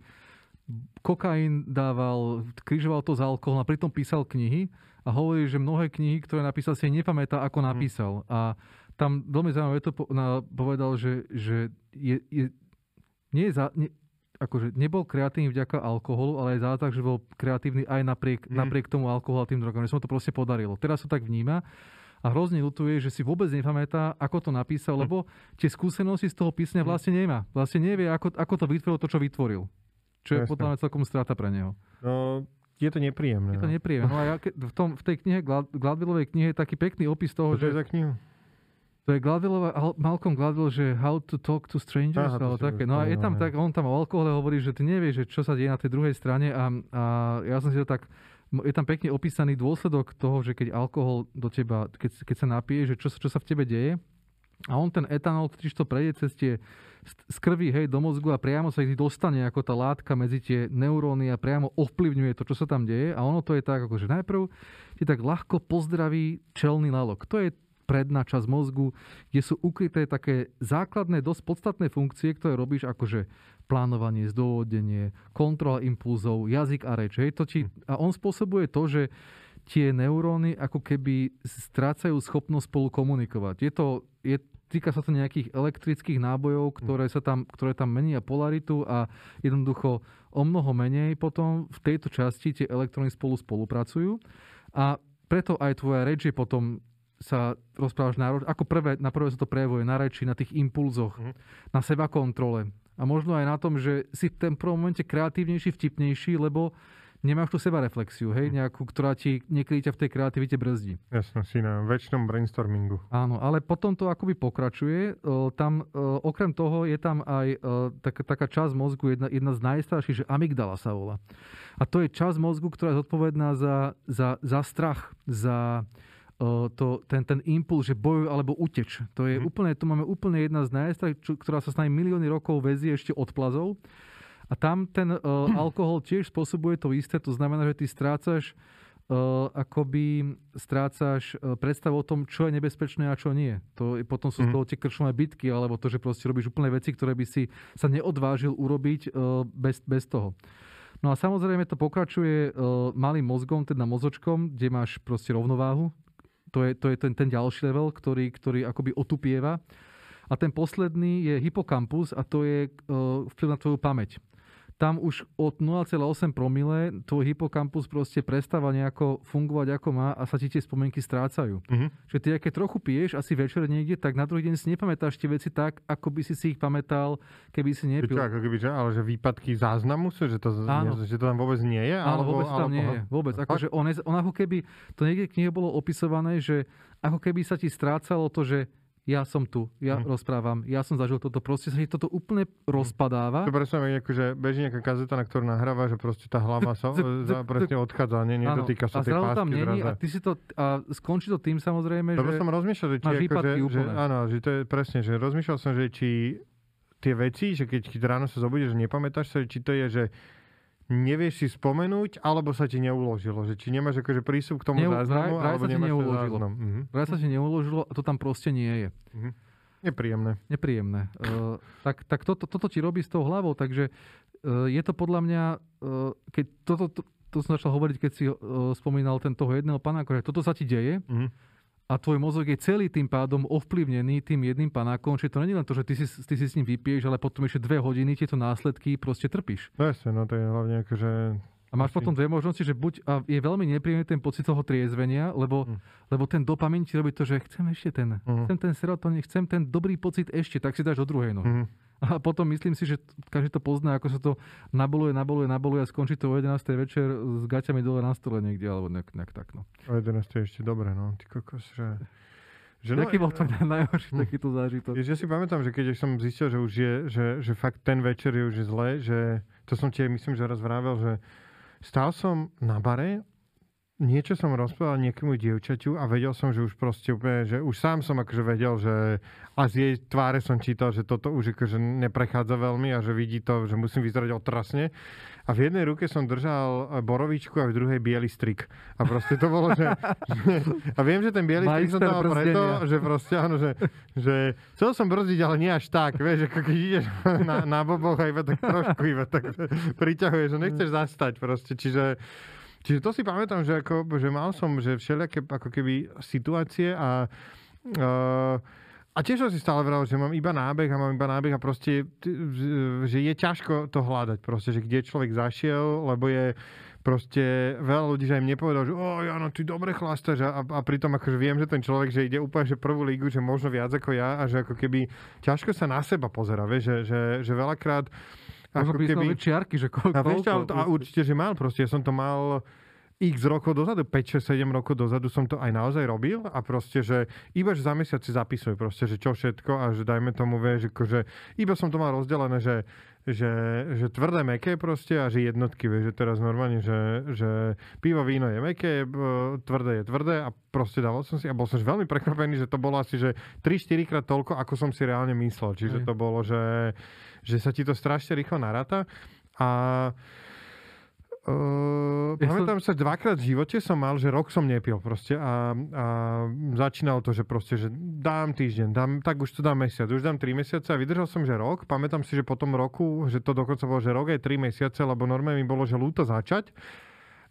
kokain dával, križoval to z alkohol a pritom písal knihy a hovorí, že mnohé knihy, ktoré napísal, si nepamätá, ako napísal. A tam veľmi zaujímavé to povedal, že nebol kreatívny vďaka alkoholu, ale aj zázrak, že bol kreatívny aj napriek tomu alkoholu a tým drogám. Že som to proste podarilo. Teraz to tak vníma a hrozne ľutuje, že si vôbec nepamätá, ako to napísal, lebo tie skúsenosti z toho písania vlastne nemá. Vlastne nevie, ako to vytvoril to, čo vytvoril. Čo je podľa mňa celkom strata pre neho. No, je to nepríjemné. Je to nepríjemné. No a ja v tej knihe, Gladwellovej knihe, je taký pekný opis toho, že... To je za knihu? To je Malcolm Gladwell, že How to Talk to Strangers, alebo také. No a je tam tak, on tam o alkohole hovorí, že ty nevieš, čo sa deje na tej druhej strane a ja som si to tak... Je tam pekne opísaný dôsledok toho, že keď alkohol do teba, keď sa napije, že čo sa v tebe deje. A on ten etanol, totiž to prejde cez tie z krvi, hej, do mozgu a priamo sa ich dostane ako tá látka medzi tie neuróny a priamo ovplyvňuje to, čo sa tam deje. A ono to je tak, akože najprv ti tak ľahko pozdraví čelný lalok. To je predná časť mozgu, kde sú ukryté také základné, dosť podstatné funkcie, ktoré robíš akože plánovanie, zdôvodnenie, kontrola impulzov, jazyk a reč. Hej, a on spôsobuje to, že tie neuróny ako keby strácajú schopnosť spolu komunikovať. Týka sa to nejakých elektrických nábojov, ktoré tam menia polaritu a jednoducho o mnoho menej potom v tejto časti tie elektróny spolupracujú a preto aj tvoja reč je potom sa rozprávaš na prvé sa to prejavuje na reči, na tých impulzoch, na sebakontrole a možno aj na tom, že si v tom prvom momente kreatívnejší, vtipnejší, lebo nemáš tu sebareflexiu, hej, nejakú, ktorá ti niekedy ťa v tej kreativite brzdí. Jasno, si na väčšom brainstormingu. Áno, ale potom to akoby pokračuje. Tam, okrem toho, je tam aj taká časť mozgu, jedna z najstarších, že amygdala sa volá. A to je časť mozgu, ktorá je zodpovedná za strach, za ten impuls, že bojuj alebo uteč. To je to máme jedna z najstarších, ktorá sa s nami milióny rokov väzie ešte od plazov. A tam ten alkohol tiež spôsobuje to isté, to znamená, že ty strácaš predstavu o tom, čo je nebezpečné a čo nie. To je, potom sú z toho tie krčmové bitky, alebo to, že proste robíš úplne veci, ktoré by si sa neodvážil urobiť bez toho. No a samozrejme to pokračuje malým mozgom, teda mozočkom, kde máš proste rovnováhu, To je ten ďalší level, ktorý akoby otupieva. A ten posledný je hypokampus a to je vplyv na tvoju pamäť. Tam už od 0,8 promile tvoj hypokampus proste prestáva nejako fungovať ako má a sa ti tie spomienky strácajú. Mm-hmm. Čiže ty, keď trochu piješ, asi večer niekde, tak na druhý deň si nepamätáš tie veci tak, ako by si ich pamätal, keby si nepil. Čo, ako keby, ale že výpadky záznamu sú, že to tam vôbec nie je? Áno, vôbec tam nie je. Vôbec. Akože on ako keby, to niekde v knihe bolo opisované, že ako keby sa ti strácalo to, že ja som tu, ja rozprávam, ja som zažil toto, proste sa ti toto úplne rozpadáva. To presne, akože beží nejaká kazeta, na ktorú nahráva, že proste tá hlava sa presne odchádza, nedotýka sa tej pásky. A zrazu tam není a skončí to tým samozrejme, že som rozmýšľal, že máš výpadky úplne. Áno, že to je presne, že rozmýšľal som, že či tie veci, že keď ráno sa zobudíš, že nepamätáš sa, či to je, že nevieš si spomenúť, alebo sa ti neuložilo. Že či nemáš akože prístup k tomu záznamu, alebo nemáš záznam. Vraj sa ti neuložilo a to tam proste nie je. Nepríjemné. Tak toto ti robí s tou hlavou, takže je to podľa mňa, keď toto som začal hovoriť, keď si spomínal toho jedného panáka, že toto sa ti deje, a tvoj mozog je celý tým pádom ovplyvnený tým jedným panákom. Čiže to nie je len to, že ty si s ním vypiješ, ale potom ešte 2 hodiny tieto následky proste trpíš. To je hlavne akože... A máš potom 2 možnosti, že buď a je veľmi nepríjemný ten pocit toho triezvenia, lebo ten dopamin ti robí to, že chcem ešte chcem ten serotonín, chcem ten dobrý pocit ešte, tak si dáš do druhej nohy. A potom myslím si, že každý to pozná, ako sa to naboluje a skončí to o 11. večer s gaťami dole na stole niekde, alebo nejak tak. No. O 11. je ešte dobre, no. Ty kokos, že taký bol to najhorší takýto zážitok. Ja si pamätám, že keď som zistil, že už je, že fakt ten večer je už zle, že to som ti myslím, že raz vravel, že stál som na bare, niečo som rozprával nejakému dievčaťu a vedel som, že už proste úplne, že už sám som akože vedel, že a z jej tváre som čítal, že toto už akože neprechádza veľmi a že vidí to, že musím vyzerať otrasne. A v jednej ruke som držal borovičku a v druhej biely strik. A proste to bolo, že... A viem, že ten biely strik som dal preto, že proste, áno, že chcel som brzdiť, ale nie až tak, vieš, ako keď ideš na boboch a iba tak trošku, iba tak priťahuješ, že nechceš zastať proste, čiže to si pamätám, že, ako, že mal som že všelijaké ako keby situácie a tiež som si stále vral, že mám iba nábeh a proste, že je ťažko to hľadať proste, že kde človek zašiel, lebo je proste veľa ľudí, že im nepovedal, že Jano, ty dobre chlastaš a pritom akože viem, že ten človek, že ide úplne že prvú lígu, že možno viac ako ja a že ako keby ťažko sa na seba pozera, vieš, že veľakrát ako keby... čiarky, že koľko. A určite, že mal proste. Ja som to mal x rokov dozadu, 5-6-7 rokov dozadu som to aj naozaj robil a proste, že iba že za mesiac si zapisuj proste, že čo všetko a že dajme tomu, vieš, akože iba som to mal rozdelené, že tvrdé mäkké proste a že jednotky, vieš, že teraz normálne, že pivo, víno je mäkké, tvrdé je tvrdé a proste dával som si a bol som veľmi prekvapený, že to bolo asi, že 3-4 krát toľko, ako som si reálne myslel. Čiže to bolo, že sa ti to strašne rýchlo naráta a pamätám sa, 2-krát v živote som mal, že rok som nepil proste a začínalo to, že proste, že dám týždeň, tak už to dám mesiac, už dám 3 mesiace a vydržal som, že rok. Pamätám si, že po tom roku, že to dokonca bolo, že rok aj 3 mesiace, lebo normálne mi bolo, že ľúto začať.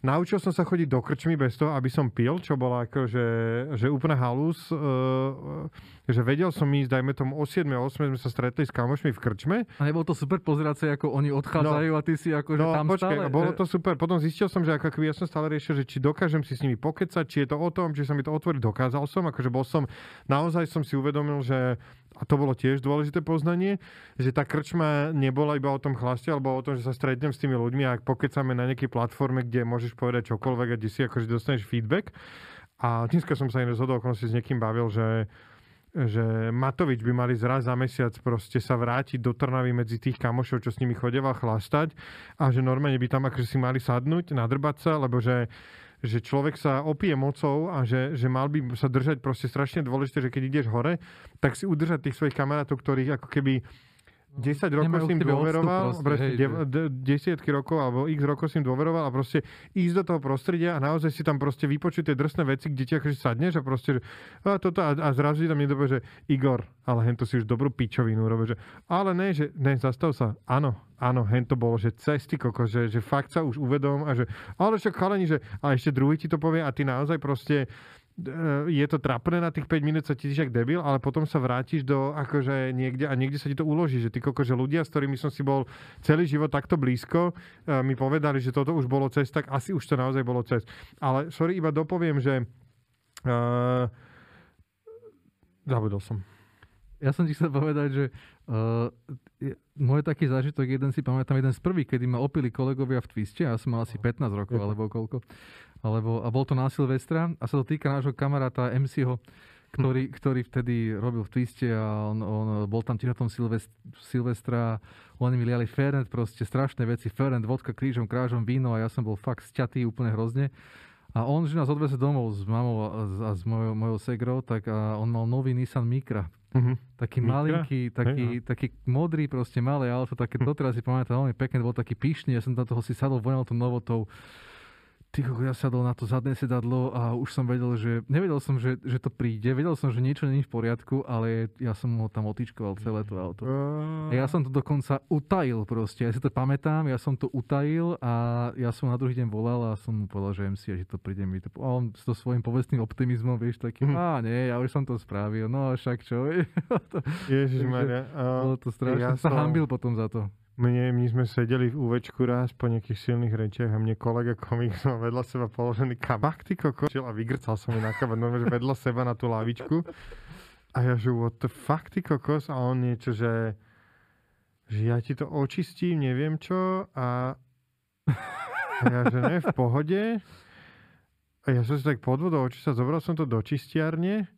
Naučil som sa chodiť do krčmy bez toho, aby som pil, čo bolo ako, že úplne halus, že vedel som ísť, dajme tomu o 7-8 sme sa stretli s kamošmi v krčme. A nebolo to super pozerať sa, ako oni odchádzajú a ty si ako, že tam počkej, stále? Bolo to super. Potom zistil som, že ako ja som stále riešil, že či dokážem si s nimi pokecať, či je to o tom, či sa mi to otvorí. Dokázal som, akože bol som, naozaj som si uvedomil, že a to bolo tiež dôležité poznanie, že tá krčma nebola iba o tom chlaste, alebo o tom, že sa stretnem s tými ľuďmi a pokecáme na nejakej platforme, kde môžeš povedať čokoľvek a kde si akože dostaneš feedback. A dneska som sa iné zhodol, ako som si s niekým bavil, že Matovič by mali zraz za mesiac proste sa vrátiť do Trnavy medzi tých kamošov, čo s nimi chodeval chlastať a že normálne by tam akože si mali sadnúť, nadrbať sa, lebo že človek sa opije mocou a že mal by sa držať proste strašne dôležité, že keď ideš hore, tak si udržať tých svojich kamarátov, ktorých ako keby 10 rokov si im dôveroval, desiatky rokov alebo x rokov si im dôveroval a proste ísť do toho prostredia a naozaj si tam proste vypočuť tie drsné veci, kde ti akože sadneš a proste, že, a zrazu tam niekto povie, že Igor, ale hento si už dobrú pičovinu robil, že ale ne, že ne, zastav sa, áno, hento bolo, že cesty kokos, že fakt sa už uvedom a že, ale však chalani, že a ešte druhý ti to povie a ty naozaj proste je to trápne na tých 5 minút, sa ti jak debil, ale potom sa vrátiš do akože niekde a niekde sa ti to uloží, že ty koko, že ľudia, s ktorými som si bol celý život takto blízko, mi povedali, že toto už bolo cez, tak asi už to naozaj bolo cez. Ale sorry, iba dopoviem, že zabudol som. Ja som ti chcel povedať, že môj taký zážitok, jeden si pamätám, jeden z prvých, kedy ma opili kolegovia v Twiste, ja som mal asi 15 rokov, alebo koľko, a bol to na Silvestra, a sa to týka nášho kamaráta MCho, ktorý vtedy robil v Twiste a on bol tam tiež na tom Silvestra, oni mi liali Fernet, proste strašné veci, Fernet, vodka, krížom, krážom, víno a ja som bol fakt sťatý úplne hrozne. A on, že nás odveze domov s mamou a s mojou segrou, tak a on mal nový Nissan Micra. Uh-huh. Taký Micra? Malinký, taký modrý, proste malé auto, také doteraz si pamätám, veľmi pekne, bol taký pyšný, ja som na toho si sadol, voňal tú novotou. Ja sadol na to zadné sedadlo a už som vedel, že... Nevedel som, že to príde, vedel som, že niečo nie je v poriadku, ale ja som ho tam otičkoval celé to auto. A ja som to dokonca utajil proste, ja si to pamätám, ja som to utajil a ja som na druhý deň volal a som mu povedal, že MC, že to príde mi to... A on s to svojím povestným optimizmom, vieš, taký, nie, ja už som to spravil, no však čo, vieš. Ježišmaria. Bolo to strašné, ja som sa hanbil potom za to. My sme sedeli v úvečku raz po nejakých silných rečiach a mne kolega komik mal vedľa seba položený kabak, ty kokočil, a vygrcal som mi na kabak, normálne vedľa seba na tú lavičku. A ja že, what the fuck, ty kokos? A on niečo, že ja ti to očistím, neviem čo. A ja že, ne, v pohode. A ja som si tak pod vodou očistil, zobral som to do čistiarne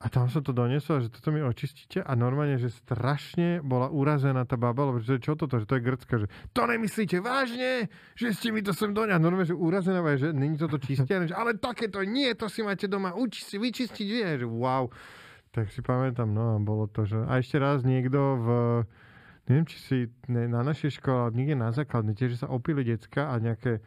a tam som to donesol, že toto mi očistíte a normálne, že strašne bola urazená tá baba, lebo že čo toto, že to je grcka, že to nemyslíte vážne, že ste mi to sem doňať. Normálne, že urazená, že není toto čistia, že ale takéto nie, to si máte doma vyčistiť, že wow. Tak si pamätám, no a bolo to, že... A ešte raz niekto v... Neviem, či si na našej škole, ale niekde na základne, tiež sa opili decka a nejaké...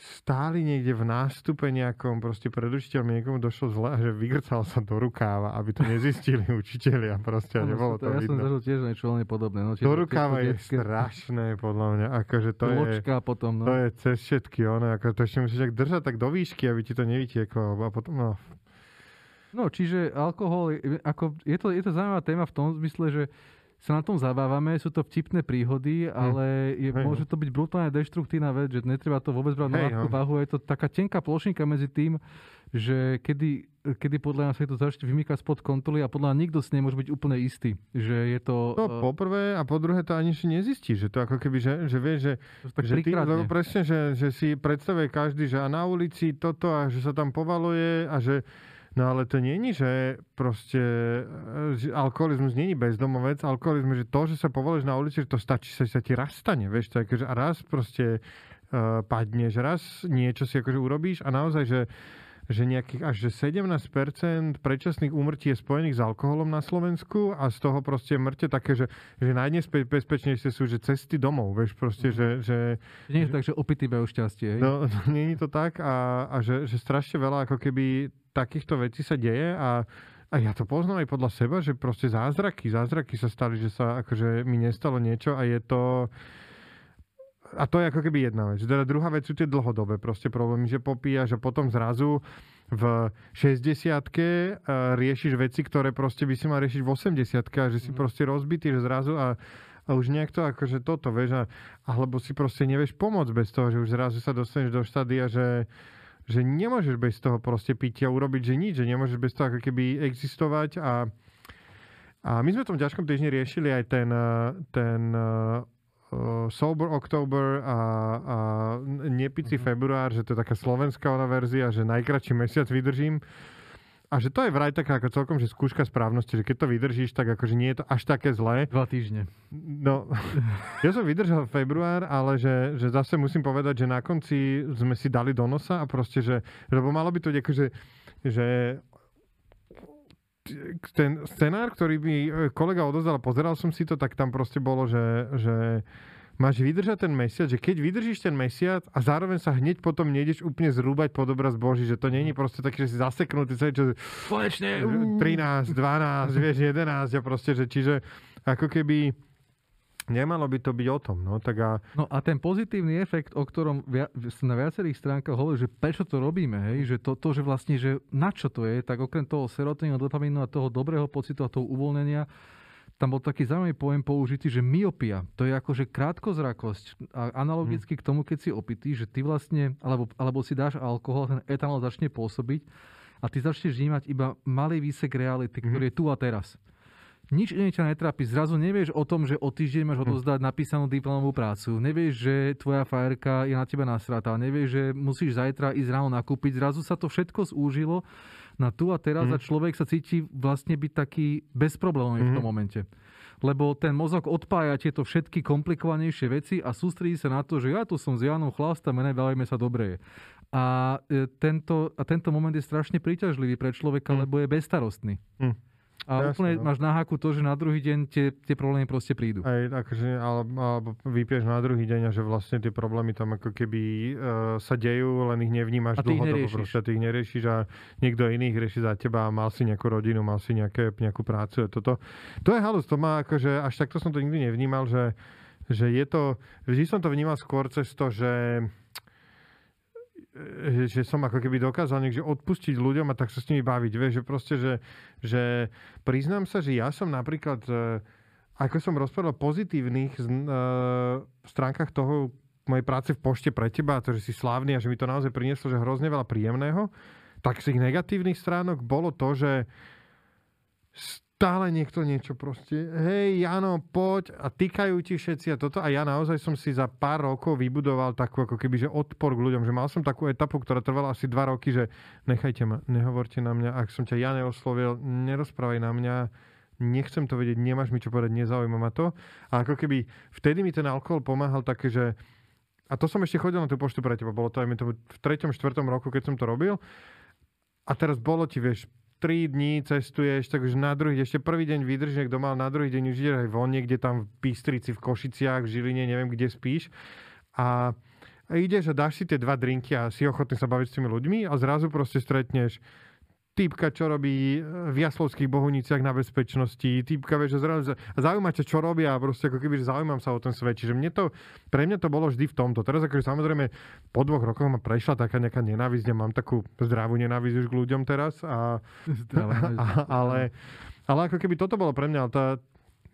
stáli niekde v nástupe nejakom, proste pred učiteľmi niekomu došlo zle a že vygrcal sa do rukáva, aby to nezistili učitelia, proste, a nebolo to vidno. Ja som zažil tiež niečo veľmi podobné. No, do rukáva je strašné, podľa mňa, akože to Ločka je potom, no. To je cez všetky, ono, ako to ešte musíš tak držať tak do výšky, aby ti to nevytieklo, a potom, no. No, čiže alkohol, ako, je to zaujímavá téma v tom zmysle, že sa na tom zabávame, sú to vtipné príhody, ale môže to byť brutálne deštruktívna vec, že netreba to vôbec brať na ľahkú váhu. Je to taká tenká plošinka medzi tým, že kedy podľa nás je to začne vymýkať spod kontroly a podľa nás nikto si nemôže byť úplne istý, že je to... To poprvé a po druhé to ani si nezistí, že to ako keby, že vieš, že ty, lebo presne, že si predstavuje každý, že a na ulici toto a že sa tam povaluje a že... No ale to nie je, že proste že alkoholizmus nie je bezdomovec, alkoholizmus, že to, že sa povolíš na ulici, že to stačí, že sa ti raz stane, vieš, to akože, a raz proste padneš, raz niečo si akože urobíš a naozaj, že nejakých až 17% predčasných úmrtí je spojených s alkoholom na Slovensku a z toho proste mŕte také, že najnebezpečnejšie sú, že cesty domov, vieš, proste, že... Nie je to tak, že opití majú šťastie. No, nie je to tak a že strašne veľa ako keby takýchto vecí sa deje a ja to poznám aj podľa seba, že proste zázraky sa stali, že sa akože mi nestalo niečo a je to... A to je ako keby jedna vec. Teda druhá vec sú tie dlhodobé proste problémy, že popíjaš a potom zrazu v 60-ke riešiš veci, ktoré proste by si mal riešiť v 80-ke a že si proste rozbitý, že zrazu a už nejak to akože toto, vieš, alebo si proste nevieš pomôcť bez toho, že už zrazu sa dostaneš do štádia, že nemôžeš bez toho proste piť a urobiť, že nič, že nemôžeš bez toho ako keby existovať a my sme v tom ťažkom týždni riešili aj ten Sober October a nepici február, že to je taká slovenská ona verzia, že najkratší mesiac vydržím a že to je vraj taká ako celkom, že skúška správnosti, že keď to vydržíš, tak akože nie je to až také zlé. 2 týždne. No, ja som vydržal február, ale že zase musím povedať, že na konci sme si dali do nosa a proste, že lebo malo by to akože, že ten scenár, ktorý mi kolega odozdal, pozeral som si to, tak tam proste bolo, že máš vydržať ten mesiac, že keď vydržíš ten mesiac a zároveň sa hneď potom nejdeš úplne zrúbať pod obraz Boží, že to není proste taký, že si zaseknutý celý čas. Konečne! 13, 12, vieš, 11 a proste, že čiže ako keby Nemalo by to byť o tom. No, tak a... no a ten pozitívny efekt, o ktorom na viacerých stránkach hovorí, že prečo to robíme, hej? Že to, že vlastne, že na čo to je, tak okrem toho serotoninu, dopamínu a toho dobrého pocitu a toho uvoľnenia, tam bol taký zaujímavý pojem použitý, že myopia. To je akože krátkozrakosť. A analogicky k tomu, keď si opitý, že ty vlastne, alebo si dáš alkohol, ten etanol začne pôsobiť a ty začneš vnímať iba malý výsek reality, ktorý je tu a teraz. Nič iné ťa netrápi. Zrazu nevieš o tom, že o týždeň máš odovzdať napísanú diplomovú prácu. Nevieš, že tvoja frajerka je na teba nasratá. Nevieš, že musíš zajtra ísť ráno nakúpiť. Zrazu sa to všetko zúžilo na tu a teraz a človek sa cíti vlastne byť taký bezproblémový v tom momente. Lebo ten mozog odpája tieto všetky komplikovanejšie veci a sústredí sa na to, že ja tu som s Janom, chlastam, bavíme sa dobre. A tento moment je strašne príťažlivý pre človeka, lebo je bezstarostný. A jasne, úplne máš na háku to, že na druhý deň tie problémy proste prídu. Aj, takže, alebo vypieš na druhý deň a že vlastne tie problémy tam ako keby sa dejú, len ich nevnímaš dlhodobo. Proste ty ich neriešiš a niekto iný ich rieši za teba a mal si nejakú rodinu, mal si nejakú prácu. To je halus, to má akože, až takto som to nikdy nevnímal, že je to, vždy som to vnímal skôr cez to, že som ako keby dokázal niekde odpustiť ľuďom a tak sa s nimi baviť. Vieš, že proste, že priznám sa, že ja som napríklad, ako som rozprával o pozitívnych stránkach toho mojej práce v pošte pre teba, to, že si slávny a že mi to naozaj prinieslo, že hrozne veľa príjemného, tak z ich negatívnych stránok bolo to, že stále niekto niečo proste, hej, Jano, poď, a týkajú ti všetci a toto. A ja naozaj som si za pár rokov vybudoval takú ako keby, že odpor k ľuďom, že mal som takú etapu, ktorá trvala asi 2 roky, že nechajte ma, nehovorte na mňa, ak som ťa ja neoslovil, nerozprávaj na mňa, nechcem to vedieť, nemáš mi čo povedať, nezaujíma ma to. A ako keby vtedy mi ten alkohol pomáhal také, že, a to som ešte chodil na tú poštu pre teba, bolo to aj mi to v 3., 4. roku, keď som to robil, a teraz bolo ti, vieš, 3 dní cestuješ, tak už na druhý deň, ešte prvý deň vydržíš, niekto mal na druhý deň už ideš aj von, niekde tam v Bystrici, v Košiciach, v Žiline, neviem, kde spíš. A ideš a dáš si tie 2 drinky a si ochotný sa baviť s tými ľuďmi a zrazu proste stretneš týpka, čo robí v Jaslovských Bohuniciach na bezpečnosti, týpka, vieš, zrazu zaujíma ťa, čo robia a proste ako keby, že zaujímam sa o ten svet. Čiže pre mňa to bolo vždy v tomto. Teraz akože samozrejme po 2 rokoch ma prešla taká nejaká nenávisť, ja mám takú zdravú nenávisť už k ľuďom teraz ale ako keby toto bolo pre mňa, ale tá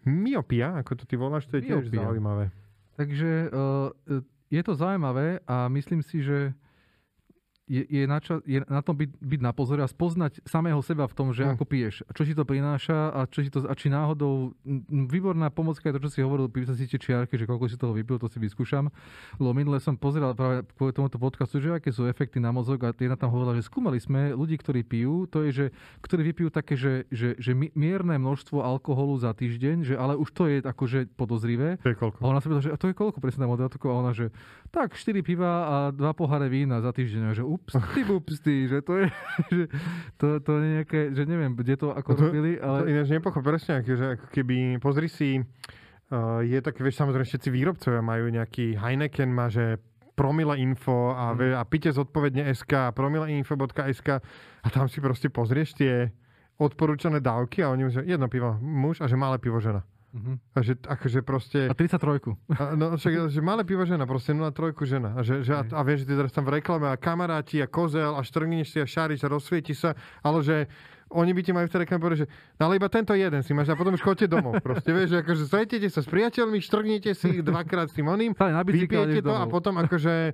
myopia, ako to ty voláš, to je tiež zaujímavé. Takže je to zaujímavé a myslím si, že je na tom byť na pozore a spoznať samého seba v tom, že ako piješ. Čo ti to prináša a či náhodou... Výborná pomocka je to, čo si hovoril, písať si tie čiarky, že koľko si toho vypil, to si vyskúšam. Lebo minule som pozeral práve kvôli tomuto podcastu, že aké sú efekty na mozog a jedna tam hovorila, že skúmali sme ľudí, ktorí pijú, to je, že ktorí vypijú také, že mierne množstvo alkoholu za týždeň, že ale už to je akože podozrivé. To je koľko? A ona sa pýtala, že to je koľko, presne tá moderátorka, a ona, že tak 4 piva a 2 poháre vína za týždeň, že upsty, že to je, že to je nejaké, že neviem, kde to ako robili, ale... To ináč nepochopím presne, že ako keby, pozri si, je taký, vieš, samozrejme všetci výrobcovia majú nejaký, Heineken má, že promileinfo a pite zodpovedne SK, promileinfo.sk a tam si proste pozrieš tie odporúčané dávky a oni môžu, 1 pivo muž a že malé pivo žena. A že akože proste... A 33. No, že malé pivo žena, proste 0,3 žena. A vieš, že ty teraz tam v reklame a kamaráti a kozel a štrngneš si a šáriš a rozsvieti sa, ale že oni by ti majú v tej reklame povedať, že no, ale iba tento jeden si máš a potom už chodte domov. Proste vieš, že akože stretnete sa s priateľmi, štrgnete si ich 2-krát s tým oným, vypijete to domov. A potom akože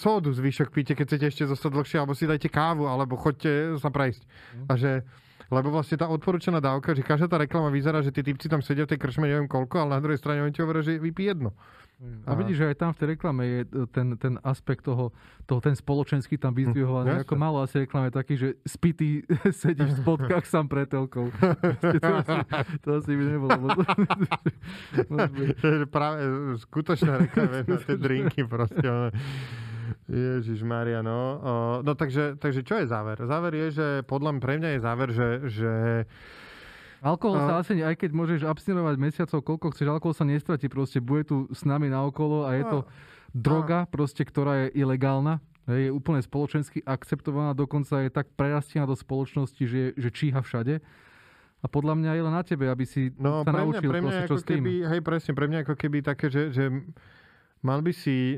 sódu zvyšok píte, keď chcete ešte zostať dlhšie, alebo si dajte kávu, alebo choďte sa prejsť. A že... Lebo vlastne tá odporúčaná dávka, že každá tá reklama vyzerá, že tí typci tam sedia v tej krčme, neviem koľko, ale na druhej strane oni ti hovoria, že vypí 1. A vidíš, že aj tam v tej reklame je ten aspekt toho ten spoločenský tam vyzdvihovaný. Ako málo asi reklame taký, že spitý sedíš v spodkách sám pred telkou. To asi by nebolo. Práve skutočná reklame na tie drinky proste. Ježišmária, no. No takže čo je záver? Záver je, že podľa mňa, pre mňa je záver, že... Alkohol sa asi, aj keď môžeš abstinovať mesiacov, koľko chceš, alkohol sa nestratí, proste bude tu s nami naokolo a je to droga, proste, ktorá je ilegálna, je úplne spoločensky akceptovaná, dokonca je tak prerastená do spoločnosti, že číha všade. A podľa mňa je len na tebe, aby si sa naučil proste, čo s tým. Hej, presne, pre mňa ako keby také, že mal by si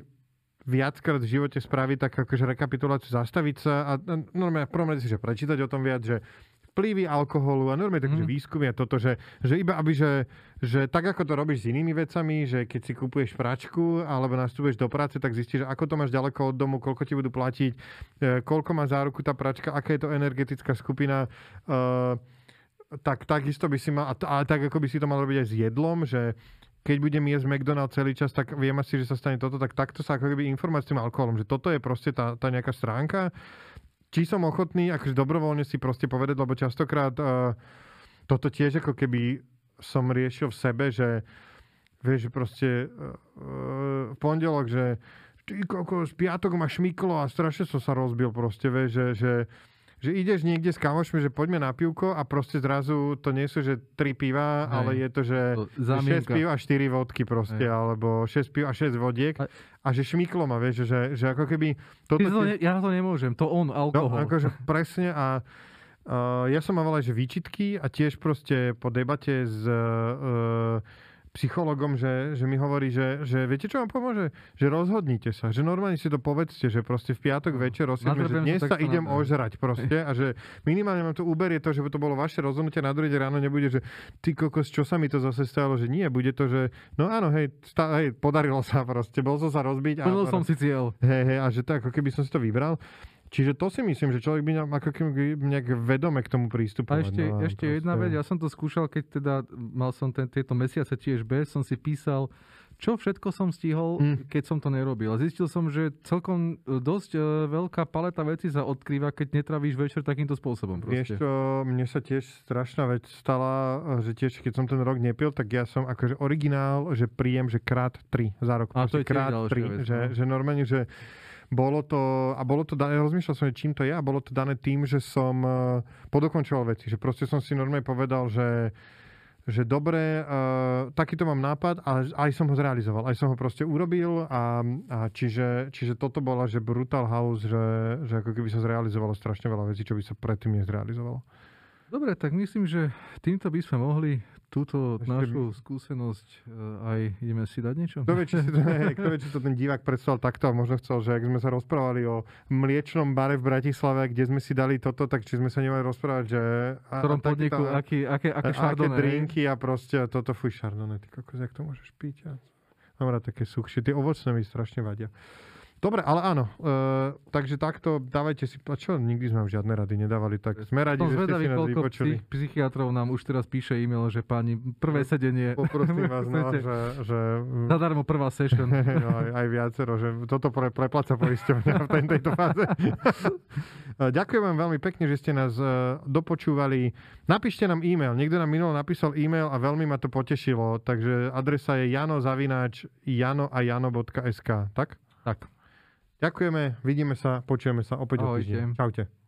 viackrát v živote spraviť tak akože rekapituláciu, zastaviť sa a normálne v prvom rade si že prečítať o tom viac, že vplyvy alkoholu a normálne takže výskumy a toto, že iba aby, že tak ako to robíš s inými vecami, že keď si kúpuješ pračku alebo nastúpeš do práce, tak zistíš, že ako to máš ďaleko od domu, koľko ti budú platiť, koľko má záruku tá pračka, aká je to energetická skupina, takisto by si mal, a tak ako by si to mal robiť aj s jedlom, že keď budem jesť McDonald's celý čas, tak viem asi, že sa stane toto, tak takto sa ako keby informovať s tým alkoholom, že toto je proste tá nejaká stránka. Či som ochotný, akože dobrovoľne si proste povedať, lebo častokrát toto tiež ako keby som riešil v sebe, že vieš, že proste v pondelok, že z piatok ma šmyklo a strašne som sa rozbil proste, vieš, že ideš niekde s kamošmi, že poďme na pivko a proste zrazu to nie sú, že 3 piva, ale je to, že 6 piv a 4 vodky proste, alebo 6 piv a 6 vodiek a že šmyklo ma, vieš, že ako keby... Toto ja to nemôžem, to on, alkohol. No, akože presne a ja som mal aj že výčitky a tiež proste po debate s psychologom, že mi hovorí, že viete, čo vám pomôže? Že rozhodnite sa, že normálne si to povedzte, že proste v piatok večer rozhodneme, že dnes sa idem ožrať proste a že minimálne vám to uberie to, že to bolo vaše rozhodnutie, na druhé ráno nebude, že ty kokos, čo sa mi to zase stalo, že nie, bude to, že no áno, hej, podarilo sa proste, bol som sa rozbiť. Plnil som si cieľ. Hej, a že to ako keby som si to vybral. Čiže to si myslím, že človek by ako nejak vedome k tomu prístupovať. A ešte jedna vec, ja som to skúšal, keď teda mal som tieto mesiace tiež bez, som si písal, čo všetko som stihol, keď som to nerobil. Zistil som, že celkom dosť veľká paleta vecí sa odkrýva, keď netravíš večer takýmto spôsobom. Vieš čo, mne sa tiež strašná vec stala, že tiež keď som ten rok nepil, tak ja som akože originál, že príjem, že krát 3 za rok. A to je krát 3, že normálne, že bolo to dané, rozmýšľal som, čím to je, a bolo to dané tým, že som podokončoval veci, že proste som si normálne povedal, že dobre, takýto mám nápad a aj som ho zrealizoval, aj som ho proste urobil a čiže toto bola, že Brutal House, že ako keby sa zrealizovalo strašne veľa vecí, čo by sa predtým nezrealizovalo. Dobre, tak myslím, že týmto by sme mohli túto našu skúsenosť aj ideme si dať niečo? Kto vie, či to ten divák predstavil takto a možno chcel, že ak sme sa rozprávali o mliečnom bare v Bratislave, kde sme si dali toto, tak či sme sa nemali rozprávať, že... V ktorom podniku, aké chardonnay. Aké drinky a proste toto, fuj, chardonnay, ty kokos, jak to môžeš piť? Ja mám rád také suchšie, tie ovocné mi strašne vadia. Dobre, ale áno. Takže takto dávajte si... A čo? Nikdy sme vám žiadne rady nedávali. Tak sme radi, že ste si nás vypočuli. Psychiatrov nám už teraz píše e-mail, že páni, prvé sedenie... Poprosím vás, no, že... Zadarmo prvá session. No, aj viacero, že toto prepláca poisťovňa v tejto fáze. Ďakujem vám veľmi pekne, že ste nás dopočúvali. Napíšte nám e-mail. Niekto nám minulo napísal e-mail a veľmi ma to potešilo. Takže adresa je jano@jano.sk. Tak? Tak. Ďakujeme, vidíme sa, počujeme sa opäť o týždeň. Čaute.